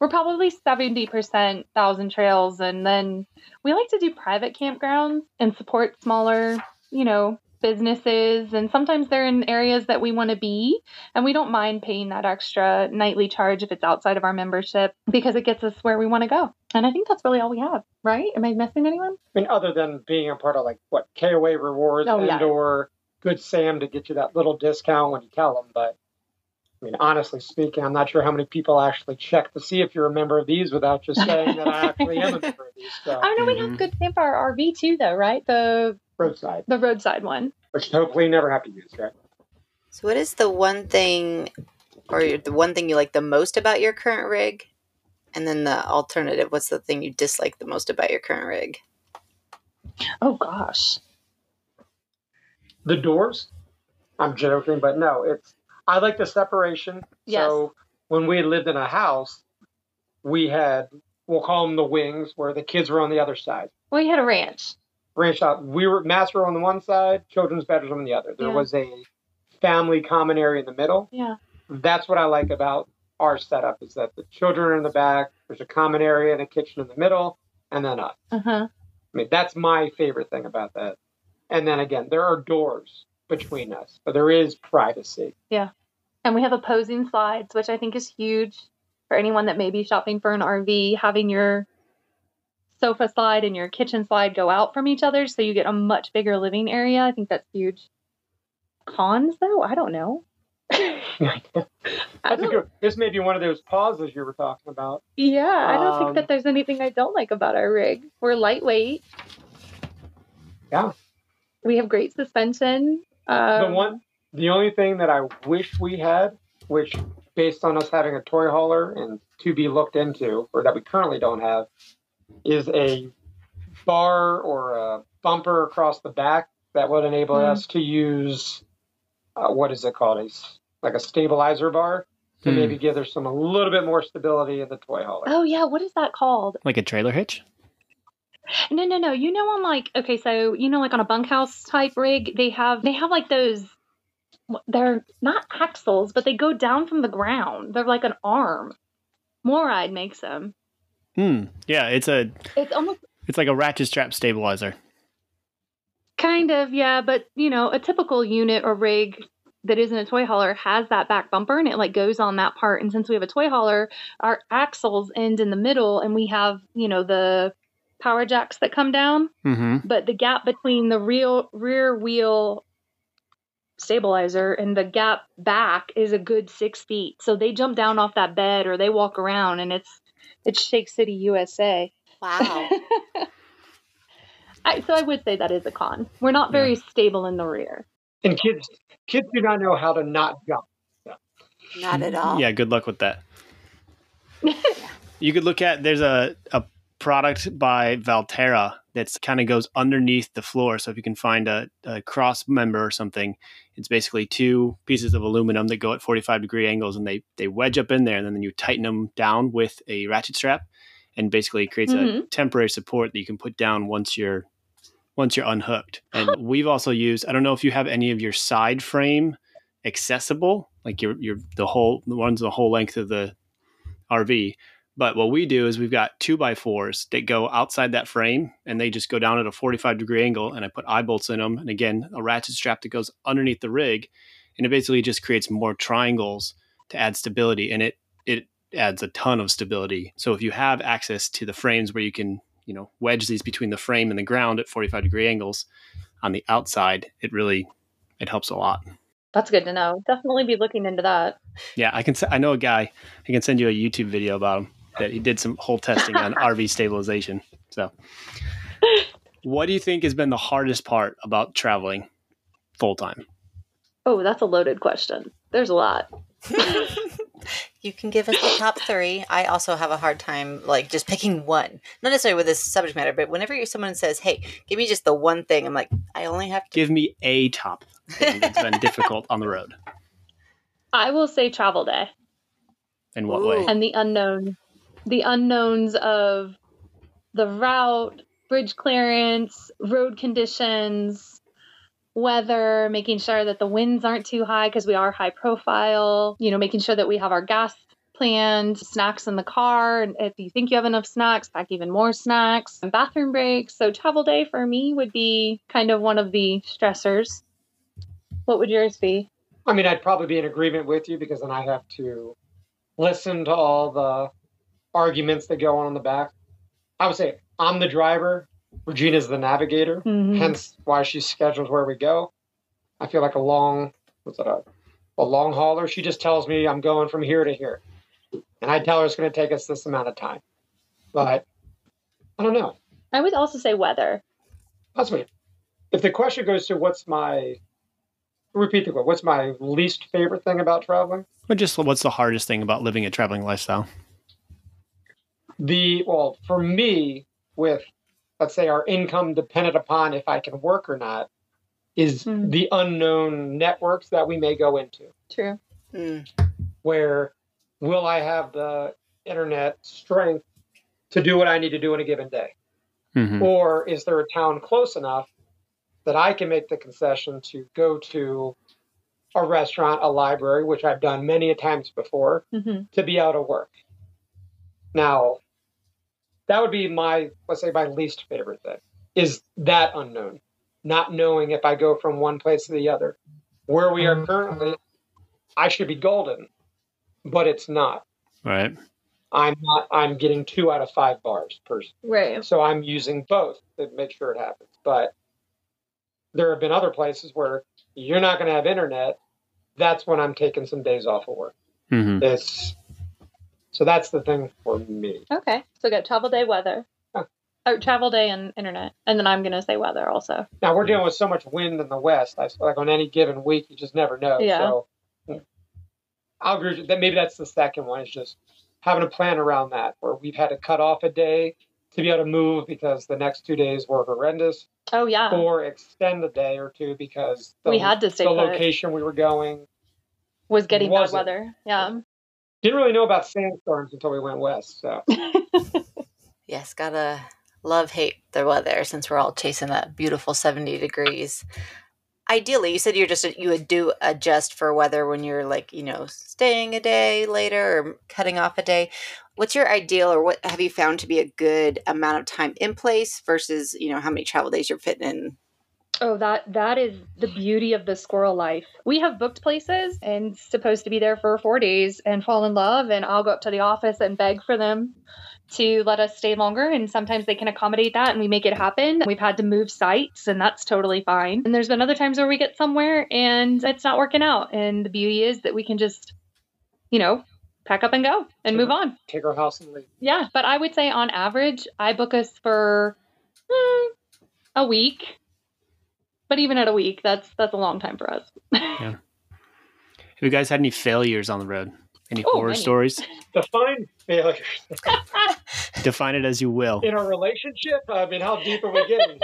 We're probably seventy percent Thousand Trails. And then we like to do private campgrounds and support smaller, you know, businesses. And sometimes they're in areas that we want to be. And we don't mind paying that extra nightly charge if it's outside of our membership, because it gets us where we want to go. And I think that's really all we have, right? Am I missing anyone? I mean, other than being a part of like, what, K O A Rewards oh, yeah. and or Good Sam to get you that little discount when you tell them. But I mean, honestly speaking, I'm not sure how many people actually check to see if you're a member of these without just saying that I actually am a member of these. So. I know we have Good Sam for our R V too, though, right? The roadside. The roadside one. Which hopefully you never have to use, right? So what is the one thing, or the one thing you like the most about your current rig? And then the alternative, what's the thing you dislike the most about your current rig? Oh, gosh. The doors? I'm joking, but no, it's... I like the separation. Yes. So when we lived in a house, we had, we'll call them the wings, where the kids were on the other side. We had a ranch. Ranch out. We were, master on the one side, children's bedroom on the other. There yeah. was a family common area in the middle. Yeah. That's what I like about our setup, is that the children are in the back, there's a common area and a kitchen in the middle, and then us. Uh-huh. I mean, that's my favorite thing about that. And then again, there are doors between us, but there is privacy. Yeah. And we have opposing slides, which I think is huge for anyone that may be shopping for an R V. Having your sofa slide and your kitchen slide go out from each other so you get a much bigger living area. I think that's huge. Cons, though? I don't know. I think this may be one of those pauses you were talking about. Yeah, I don't um, think that there's anything I don't like about our rig. We're lightweight. Yeah. We have great suspension. Um, the one, the only thing that I wish we had, which based on us having a toy hauler and to be looked into, or that we currently don't have, is a bar or a bumper across the back that would enable mm. us to use, uh, what is it called? A, like a stabilizer bar to mm. maybe give us some a little bit more stability in the toy hauler. Oh, yeah. What is that called? Like a trailer hitch? No, no, no. You know, on like, okay, so, you know, like on a bunkhouse type rig, they have, they have like those, they're not axles, but they go down from the ground. They're like an arm. Moride makes them. Hmm. Yeah. It's a, it's almost, it's like a ratchet strap stabilizer. Kind of. Yeah. But you know, a typical unit or rig that isn't a toy hauler has that back bumper and it like goes on that part. And since we have a toy hauler, our axles end in the middle and we have, you know, the power jacks that come down, mm-hmm. but the gap between the real rear wheel stabilizer and the gap back is a good six feet. So they jump down off that bed or they walk around and it's, it's Shake City, U S A. Wow. I, so I would say that is a con. We're not very yeah. stable in the rear. And kids, kids do not know how to not jump. Yeah. Not at all. Yeah. Good luck with that. You could look at, there's a, a, product by Valterra that's kind of goes underneath the floor. So if you can find a, a cross member or something, it's basically two pieces of aluminum that go at forty-five degree angles and they they wedge up in there and then you tighten them down with a ratchet strap and basically creates mm-hmm. a temporary support that you can put down once you're once you're unhooked. And we've also used, I don't know if you have any of your side frame accessible, like your your the whole the ones the whole length of the R V. But what we do is we've got two by fours that go outside that frame and they just go down at a forty-five degree angle and I put eye bolts in them. And again, a ratchet strap that goes underneath the rig and it basically just creates more triangles to add stability. And it, it adds a ton of stability. So if you have access to the frames where you can, you know, wedge these between the frame and the ground at forty-five degree angles on the outside, it really, it helps a lot. That's good to know. Definitely be looking into that. Yeah. I can, I know a guy, I can send you a YouTube video about him. That he did some whole testing on R V stabilization. So what do you think has been the hardest part about traveling full time? Oh, that's a loaded question. There's a lot. You can give us the top three. I also have a hard time like just picking one, not necessarily with this subject matter, but whenever someone says, hey, give me just the one thing. I'm like, I only have to give me a top thing that's been difficult on the road. I will say travel day. In what Ooh. Way? And the unknown. The unknowns of the route, bridge clearance, road conditions, weather, making sure that the winds aren't too high because we are high profile, you know, making sure that we have our gas planned snacks in the car. And if you think you have enough snacks, pack even more snacks and bathroom breaks. So travel day for me would be kind of one of the stressors. What would yours be? I mean, I'd probably be in agreement with you because then I have to listen to all the arguments that go on in the back. I would say I'm the driver. Regina's the navigator, mm-hmm. hence why she schedules where we go. I feel like a long, what's that, a, a long hauler. She just tells me I'm going from here to here. And I tell her it's going to take us this amount of time. But I don't know. I would also say weather. That's me. If the question goes to what's my, repeat the question, what's my least favorite thing about traveling? Or just what's the hardest thing about living a traveling lifestyle? The, well, for me, with, let's say, our income dependent upon if I can work or not, is mm. the unknown networks that we may go into. True. Mm. Where will I have the internet strength to do what I need to do in a given day? Mm-hmm. Or is there a town close enough that I can make the concession to go to a restaurant, a library, which I've done many a times before, mm-hmm. to be able to work? Now, that would be my, let's say, my least favorite thing, is that unknown. Not knowing if I go from one place to the other. Where we are currently, I should be golden, but it's not. Right. I'm not, I'm getting two out of five bars per. Right. So I'm using both to make sure it happens. But there have been other places where you're not going to have internet. That's when I'm taking some days off of work. Mm-hmm. It's, so that's the thing for me. Okay. So got travel day, weather. Oh, travel day and internet. And then I'm going to say weather also. Now, we're dealing with so much wind in the West. I feel like on any given week, you just never know. Yeah. So I'll agree with you that maybe that's the second one, is just having a plan around that, where we've had to cut off a day to be able to move because the next two days were horrendous. Oh, yeah. Or extend a day or two because the, we had to stay the location we were going was getting bad weather. Yeah. Didn't really know about sandstorms until we went west. So, yes, got to love-hate the weather since we're all chasing that beautiful seventy degrees. Ideally, you said you're just you would do adjust for weather when you're like, you know, staying a day later or cutting off a day. What's your ideal, or what have you found to be a good amount of time in place versus, you know, how many travel days you're fitting in? Oh, that that is the beauty of the squirrel life. We have booked places and supposed to be there for four days and fall in love. And I'll go up to the office and beg for them to let us stay longer. And sometimes they can accommodate that and we make it happen. We've had to move sites and that's totally fine. And there's been other times where we get somewhere and it's not working out. And the beauty is that we can just, you know, pack up and go and take, move on. Take our house and leave. Yeah. But I would say on average, I book us for mm, a week. But even at a week, that's that's a long time for us. Yeah. Have you guys had any failures on the road? Any oh, horror many. stories? Define failures. Define it as you will. In a relationship? I mean, how deep are we getting?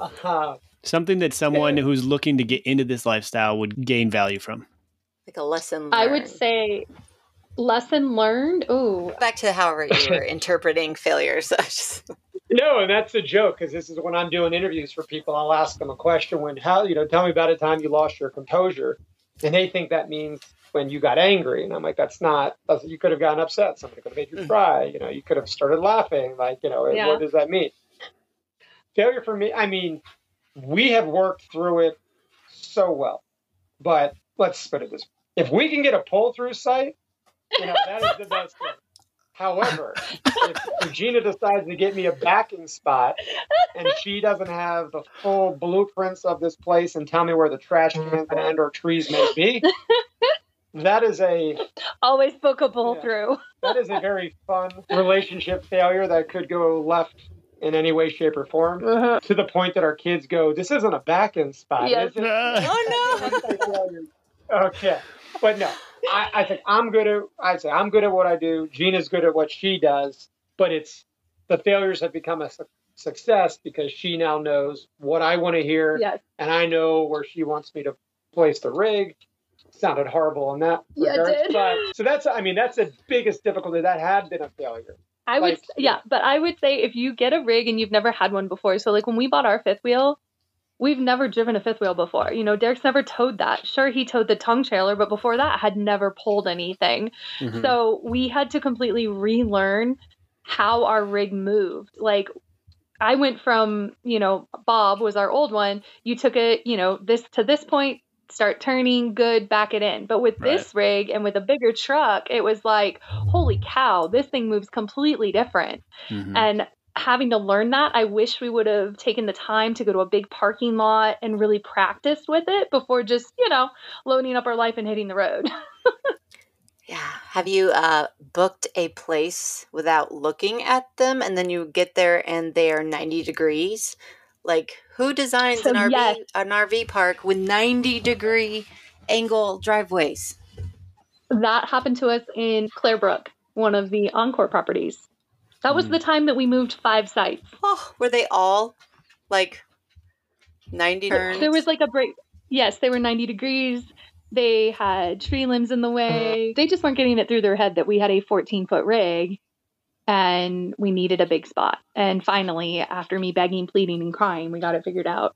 Uh-huh. Something that someone yeah. who's looking to get into this lifestyle would gain value from. Like a lesson learned. I would say lesson learned. Ooh. Back to however you were interpreting failures. No, and that's a joke, because this is when I'm doing interviews for people. I'll ask them a question when, how, you know, tell me about a time you lost your composure. And they think that means when you got angry. And I'm like, that's not, that's, you could have gotten upset. Somebody could have made you cry. You know, you could have started laughing. Like, you know, yeah. What does that mean? Failure for me, I mean, we have worked through it so well. But let's put it this way. If we can get a pull-through site, you know, that is the best thing. However, if Regina decides to get me a backing spot and she doesn't have the full blueprints of this place and tell me where the trash cans and or trees may be, that is a... Always book a pull yeah, through. That is a very fun relationship failure that could go left in any way, shape, or form, uh-huh. to the point that our kids go, this isn't a back-in spot. Yes. Is it? Oh, no! Okay. But no. I, I think I'm good at I say I'm good at what I do. Gina's good at what she does, but it's the failures have become a su- success because she now knows what I want to hear, yes. and I know where she wants me to place the rig. Sounded horrible in that regard, yeah, it did. But, so that's I mean that's the biggest difficulty that had been a failure. I like, would yeah, but I would say if you get a rig and you've never had one before, so like when we bought our fifth wheel, we've never driven a fifth wheel before. You know, Derek's never towed that. Sure, he towed the tongue trailer, but before that had never pulled anything. Mm-hmm. So we had to completely relearn how our rig moved. Like, I went from, you know, Bob was our old one. You took it, you know, this to this point, start turning, good, back it in. But with right. this rig and with a bigger truck, it was like, holy cow, this thing moves completely different. Mm-hmm. And having to learn that, I wish we would have taken the time to go to a big parking lot and really practiced with it before just, you know, loading up our life and hitting the road. Yeah. Have you uh, booked a place without looking at them, and then you get there and they are ninety degrees? Like, who designs so, an, yes. R V, an R V park with ninety degree angle driveways? That happened to us in Clarebrook, one of the Encore properties. That was mm. the time that we moved five sites. Oh, were they all like ninety turns? There was like a break. Yes, they were ninety degrees. They had tree limbs in the way. They just weren't getting it through their head that we had a fourteen foot rig and we needed a big spot. And finally, after me begging, pleading, and crying, we got it figured out.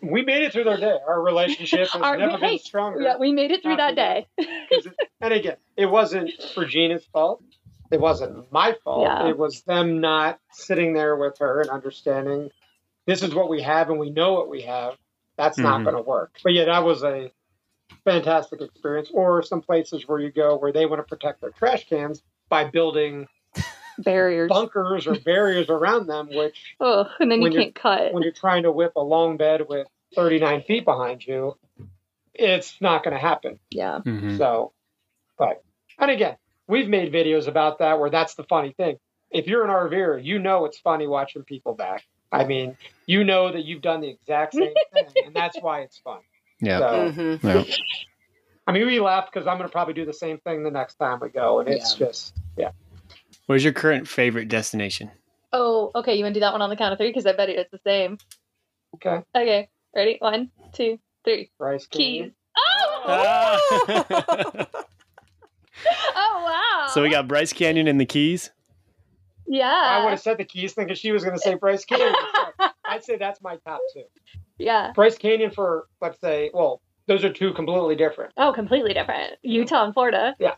We made it through their day. Our relationship has Our, never hey, been stronger. Yeah, we made it through that day. it, and again, it wasn't Regina's fault. It wasn't my fault. Yeah. It was them not sitting there with her and understanding this is what we have and we know what we have. That's mm-hmm. not going to work. But yeah, that was a fantastic experience. Or some places where you go where they want to protect their trash cans by building barriers, bunkers or barriers around them, which oh, and then you can't cut. When you're trying to whip a long bed with thirty-nine feet behind you, it's not going to happen. Yeah. Mm-hmm. So, but, and again, we've made videos about that where that's the funny thing. If you're an RVer, you know it's funny watching people back. I mean, you know that you've done the exact same thing, and that's why it's fun. Yeah. So, mm-hmm. yeah. I mean, we laughed because I'm going to probably do the same thing the next time we go, and it's yeah. just, yeah. Where's your current favorite destination? Oh, okay. You want to do that one on the count of three? Because I bet it's the same. Okay. Okay. Ready? One, two, three. Rice Keys. Oh! oh! Oh, wow. So we got Bryce Canyon and the Keys. Yeah. I would have said the Keys thinking she was going to say Bryce Canyon. So I'd say that's my top two. Yeah. Bryce Canyon for, let's say, well, those are two completely different. Oh, completely different. Utah and Florida. Yeah.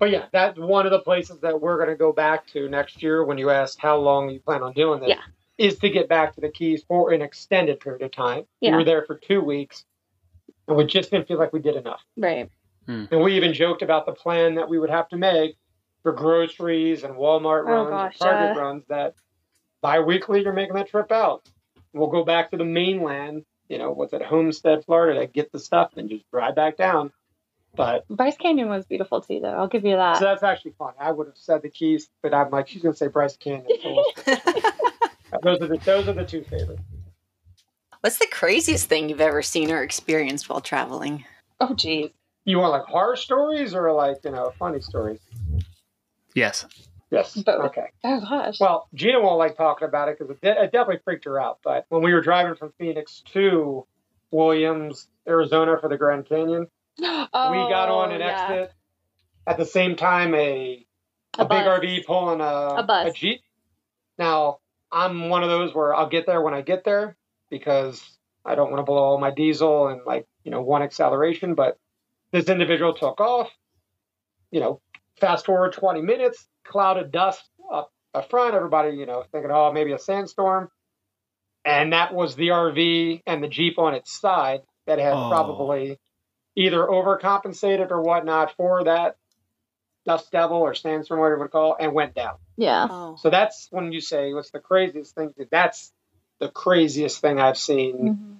But yeah, that's one of the places that we're going to go back to next year when you ask how long you plan on doing this yeah. is to get back to the Keys for an extended period of time. Yeah. We were there for two weeks and we just didn't feel like we did enough. Right. And we even joked about the plan that we would have to make for groceries and Walmart runs oh gosh, and Target uh... runs that bi-weekly you're making that trip out. We'll go back to the mainland, you know, what's at Homestead, Florida, to get the stuff and just drive back down. But Bryce Canyon was beautiful too, though. I'll give you that. So that's actually fun. I would have said the Keys, but I'm like, she's going to say Bryce Canyon. those, are the, those are the two favorites. What's the craziest thing you've ever seen or experienced while traveling? Oh, geez. You want like horror stories or like, you know, funny stories? Yes. Yes. Both. Okay. Oh, gosh. Well, Gina won't like talking about it because it, de- it definitely freaked her out. But when we were driving from Phoenix to Williams, Arizona for the Grand Canyon, oh, we got on an yeah. exit at the same time a a, a big R V pulling a, a, bus. a Jeep. Now, I'm one of those where I'll get there when I get there because I don't want to blow all my diesel and like, you know, one acceleration, but this individual took off, you know, fast forward twenty minutes, cloud of dust up, up front, everybody, you know, thinking, oh, maybe a sandstorm. And that was the R V and the Jeep on its side that had oh. probably either overcompensated or whatnot for that dust devil or sandstorm, whatever you would call it, and went down. Yeah. Oh. So that's when you say what's the craziest thing. That's the craziest thing I've seen mm-hmm.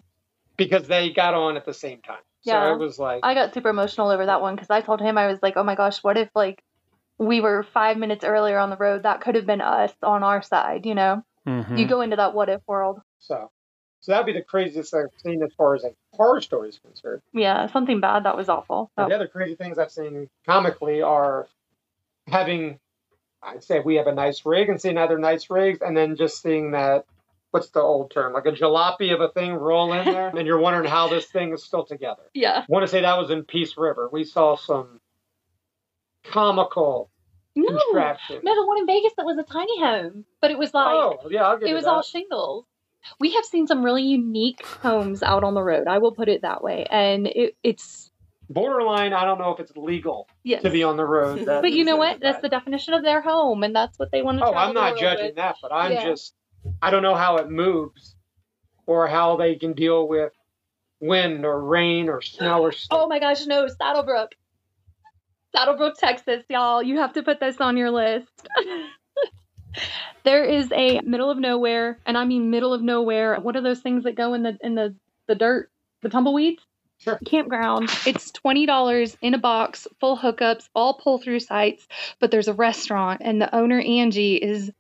because they got on at the same time. Yeah. So it was like, I got super emotional over that one because I told him, I was like, oh my gosh, what if like we were five minutes earlier on the road? That could have been us on our side, you know? Mm-hmm. You go into that what if world. So so that'd be the craziest thing I've seen as far as like horror stories concerned. Yeah, something bad that was awful. So. The other crazy things I've seen comically are having, I'd say we have a nice rig and seeing other nice rigs and then just seeing that, what's the old term? Like a jalopy of a thing roll in there, and you're wondering how this thing is still together. Yeah. I want to say that was in Peace River. We saw some comical no, contraptions. No, the one in Vegas that was a tiny home, but it was like, oh, yeah, I'll give it was that. all shingles. we have seen some really unique homes out on the road. I will put it that way. And it, it's borderline. I don't know if it's legal yes. to be on the road. But you know what? That. That's the definition of their home. And that's what they want to. Oh, I'm not judging with. that, but I'm yeah. just, I don't know how it moves or how they can deal with wind or rain or snow or stuff. Oh my gosh. No, Saddlebrook, Saddlebrook, Texas, y'all, you have to put this on your list. There is a middle of nowhere, and I mean middle of nowhere. What are those things that go in the in the, the dirt, the tumbleweeds? Sure. Campground. It's twenty dollars in a box, full hookups, all pull-through sites, but there's a restaurant, and the owner, Angie, is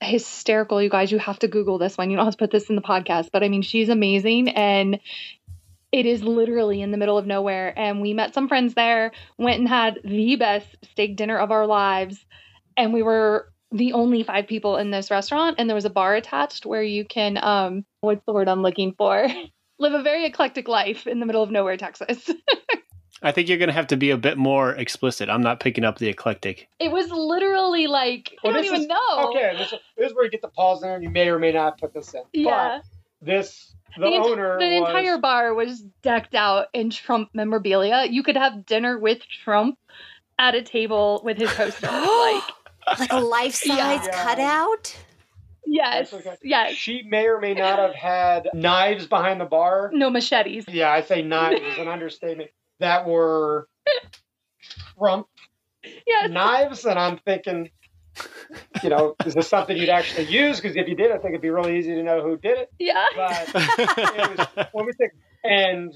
hysterical. You guys, you have to Google this one. You don't have to put this in the podcast, but I mean, she's amazing, and it is literally in the middle of nowhere, and we met some friends there, went and had the best steak dinner of our lives, and we were the only five people in this restaurant, and there was a bar attached where you can, um, what's the word I'm looking for? Live a very eclectic life in the middle of nowhere, Texas. I think you're going to have to be a bit more explicit. I'm not picking up the eclectic. It was literally like, well, I don't even is, know. Okay, this, this is where you get the pause in there, and you may or may not put this in. Yeah. But this, the, the ent- owner The was... entire bar was decked out in Trump memorabilia. You could have dinner with Trump at a table with his poster. like... Like a life-size yeah. cutout? Yes, yes. She may or may not have had knives behind the bar. No, machetes. Yeah, I say knives is an understatement. That were Trump yes. knives, and I'm thinking, you know, is this something you'd actually use? Because if you did, I think it'd be really easy to know who did it. Yeah. But it was, when we think, and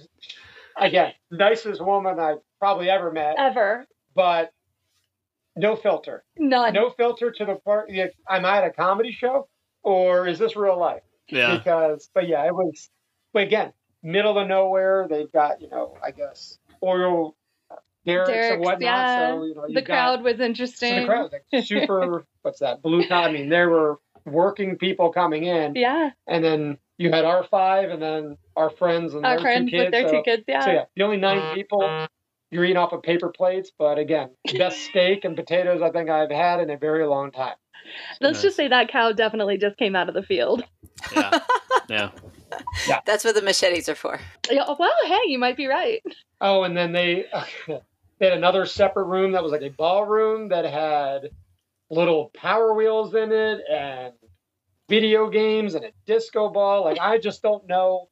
again, nicest woman I've probably ever met. Ever. But no filter. None. No filter to the part, am I at a comedy show or is this real life? Yeah. Because, but yeah, it was, but again, middle of nowhere. They've got, you know, I guess, oil derricks and whatnot. Yeah. So, you know, the crowd got, was interesting. So the crowd was like super, what's that? Blue tie. I mean, there were working people coming in. Yeah. And then you had our five and then our friends and our their friends two kids. With their so, two kids. Yeah. So yeah, the only nine people. You're eating off of paper plates, but again, best steak and potatoes I think I've had in a very long time. Let's nice. just say that cow definitely just came out of the field. Yeah. Yeah. yeah. That's what the machetes are for. Yeah, well, hey, you might be right. Oh, and then they, they had another separate room that was like a ballroom that had little Power Wheels in it and video games and a disco ball. Like, I just don't know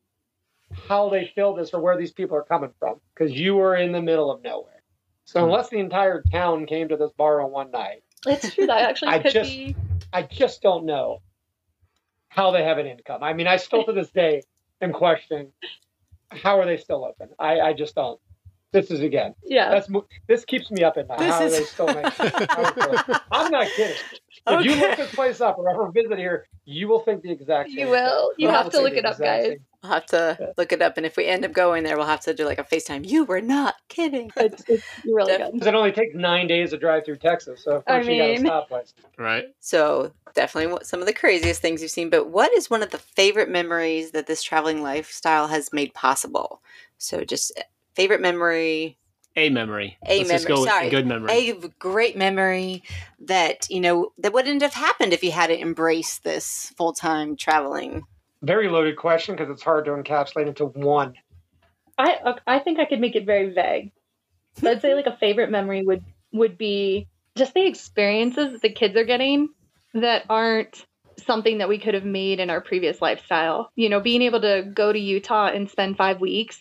how they fill this or where these people are coming from, because you were in the middle of nowhere. So unless the entire town came to this bar on one night, that's true. That actually I could just, be. I just don't know how they have an income. I mean, I still to this day am questioning how are they still open. I, I just don't. This is again. Yeah. That's this keeps me up at night. This how is... are they still making? I'm not kidding. If okay. you look this place up or ever visit here, you will think the exact same. You will. Thing. You have to look it up, guys. We'll have to look it up. And if we end up going there, we'll have to do like a FaceTime. You were not kidding. It's, it's really good. Because it only takes nine days to drive through Texas. So of course I mean, you got to stop places. Right. So definitely some of the craziest things you've seen. But what is one of the favorite memories that this traveling lifestyle has made possible? So just favorite memory. A memory. A Let's memory. Just go with Sorry. A good memory. A great memory that, you know, that wouldn't have happened if you hadn't embraced this full-time traveling. Very loaded question because it's hard to encapsulate into one. I I think I could make it very vague. So I'd say like a favorite memory would, would be just the experiences that the kids are getting that aren't something that we could have made in our previous lifestyle. You know, being able to go to Utah and spend five weeks.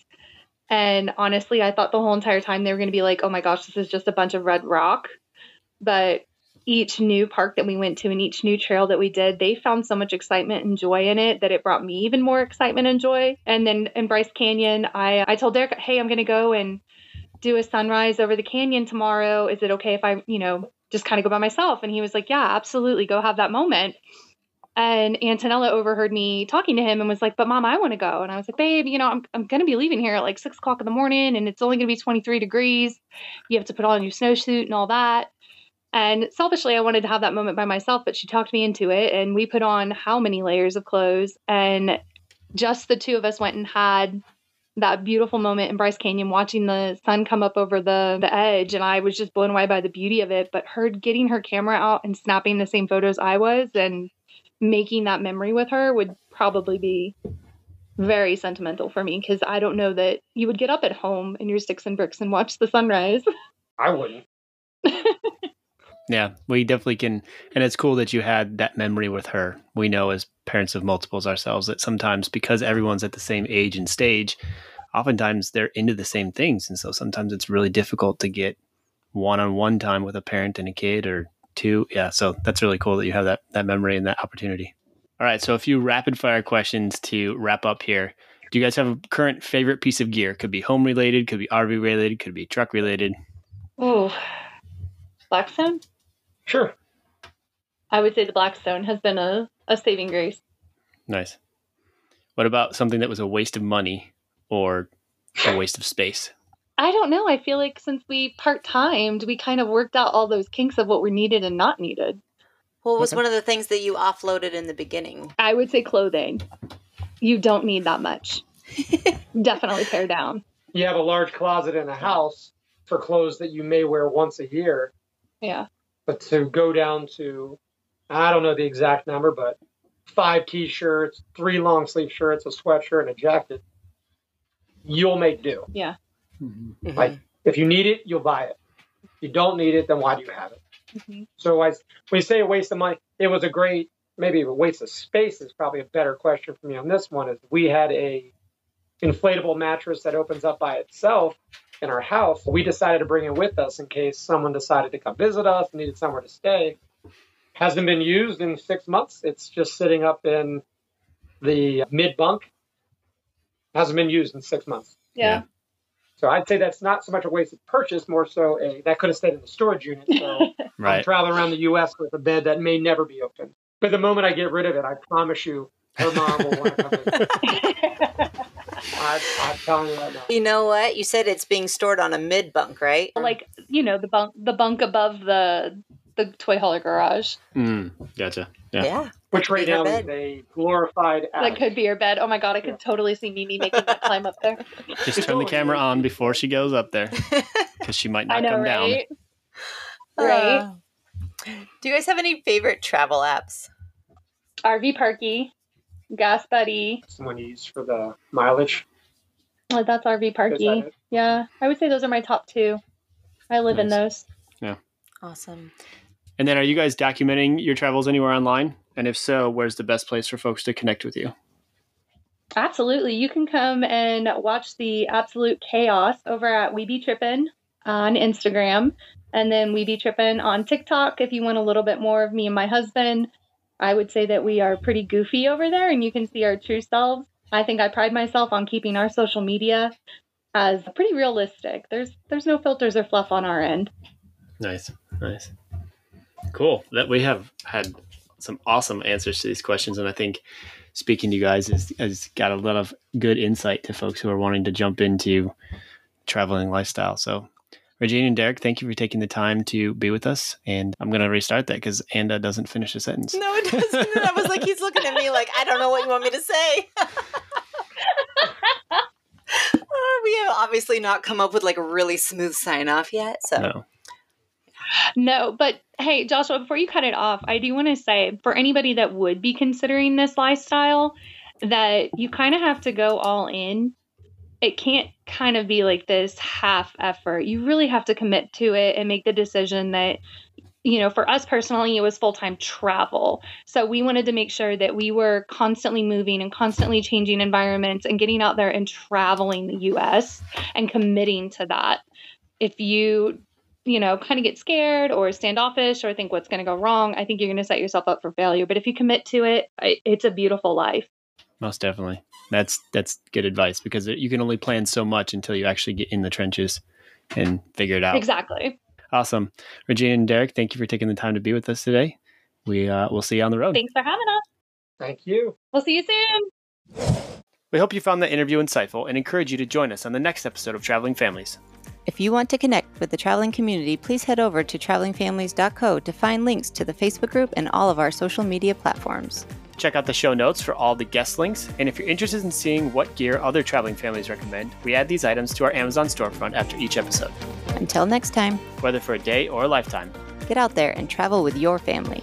And honestly, I thought the whole entire time they were going to be like, oh my gosh, this is just a bunch of red rock. But each new park that we went to and each new trail that we did, they found so much excitement and joy in it that it brought me even more excitement and joy. And then in Bryce Canyon, I, I told Derek, hey, I'm going to go and do a sunrise over the canyon tomorrow. Is it okay if I, you know, just kind of go by myself? And he was like, yeah, absolutely. Go have that moment. And Antonella overheard me talking to him and was like, but Mom, I want to go. And I was like, babe, you know, I'm I'm going to be leaving here at like six o'clock in the morning and it's only going to be twenty-three degrees. You have to put on your snowsuit and all that. And selfishly, I wanted to have that moment by myself, but she talked me into it. And we put on how many layers of clothes. And just the two of us went and had that beautiful moment in Bryce Canyon, watching the sun come up over the, the edge. And I was just blown away by the beauty of it. But her getting her camera out and snapping the same photos I was and making that memory with her would probably be very sentimental for me, because I don't know that you would get up at home in your sticks and bricks and watch the sunrise. I wouldn't. Yeah, we definitely can. And it's cool that you had that memory with her. We know as parents of multiples ourselves that sometimes, because everyone's at the same age and stage, oftentimes they're into the same things. And so sometimes it's really difficult to get one-on-one time with a parent and a kid or two. Yeah, so that's really cool that you have that, that memory and that opportunity. All right, so a few rapid fire questions to wrap up here. Do you guys have a current favorite piece of gear? Could be home related, could be R V related, could be truck related. Oh, Blackstone? Sure. I would say the Blackstone has been a, a saving grace. Nice. What about something that was a waste of money or a waste of space? I don't know. I feel like since we part-timed, we kind of worked out all those kinks of what were needed and not needed. What was okay. one of the things that you offloaded in the beginning? I would say clothing. You don't need that much. Definitely pare down. You have a large closet in a house for clothes that you may wear once a year. Yeah. But to go down to, I don't know the exact number, but five T-shirts, three long sleeve shirts, a sweatshirt, and a jacket, you'll make do. Yeah. Mm-hmm. Like, if you need it, you'll buy it. If you don't need it, then why do you have it? Mm-hmm. So I, when you say a waste of money, it was a great, maybe a waste of space is probably a better question for me on this one. Is we had a inflatable mattress that opens up by itself in our house. We decided to bring it with us in case someone decided to come visit us and needed somewhere to stay. Hasn't been used in six months. It's just sitting up in the mid bunk. Hasn't been used in six months. Yeah. yeah. So I'd say that's not so much a waste of purchase, more so a, that could have stayed in the storage unit. So right. I'm traveling around the U S with a bed that may never be opened. But the moment I get rid of it, I promise you, her mom will want to come in. I, I'm telling you right now. You know what? You said it's being stored on a mid bunk, right? Like, you know, the bunk, the bunk above the the toy hauler garage. Mm, gotcha. Yeah. yeah. Which right now is a glorified attic. That could be your bed. Oh my God, I could yeah. totally see Mimi making that climb up there. Just it's turn the camera weird. on before she goes up there, because she might not I know, come right? down. Right. Uh, do you guys have any favorite travel apps? R V Parky, Gas Buddy. That's the one you use for the mileage. Oh, that's R V Parky. That yeah, I would say those are my top two. I live nice. in those. Yeah. Awesome. And then, are you guys documenting your travels anywhere online? And if so, where's the best place for folks to connect with you? Absolutely. You can come and watch the absolute chaos over at WeBeTrippin on Instagram. And then WeBeTrippin on TikTok. If you want a little bit more of me and my husband, I would say that we are pretty goofy over there and you can see our true selves. I think I pride myself on keeping our social media as pretty realistic. There's there's no filters or fluff on our end. Nice. Nice. Cool. That we have had some awesome answers to these questions. And I think speaking to you guys has, has got a lot of good insight to folks who are wanting to jump into traveling lifestyle. So Regina and Derek, thank you for taking the time to be with us. And I'm going to restart that because Anda doesn't finish a sentence. No, it doesn't. I was like, he's looking at me like, I don't know what you want me to say. Oh, we have obviously not come up with like a really smooth sign off yet. So. No. No, but hey, Joshua, before you cut it off, I do want to say for anybody that would be considering this lifestyle that you kind of have to go all in. It can't kind of be like this half effort. You really have to commit to it and make the decision that, you know, for us personally, it was full-time travel. So we wanted to make sure that we were constantly moving and constantly changing environments and getting out there and traveling the U S and committing to that. If you you know, kind of get scared or standoffish or think what's going to go wrong, I think you're going to set yourself up for failure. But if you commit to it, it's a beautiful life. Most definitely. That's, that's good advice because you can only plan so much until you actually get in the trenches and figure it out. Exactly. Awesome. Regina and Derek, thank you for taking the time to be with us today. We uh, we'll see you on the road. Thanks for having us. Thank you. We'll see you soon. We hope you found the interview insightful and encourage you to join us on the next episode of Traveling Families. If you want to connect with the traveling community, please head over to traveling families dot co to find links to the Facebook group and all of our social media platforms. Check out the show notes for all the guest links. And if you're interested in seeing what gear other traveling families recommend, we add these items to our Amazon storefront after each episode. Until next time, whether for a day or a lifetime, get out there and travel with your family.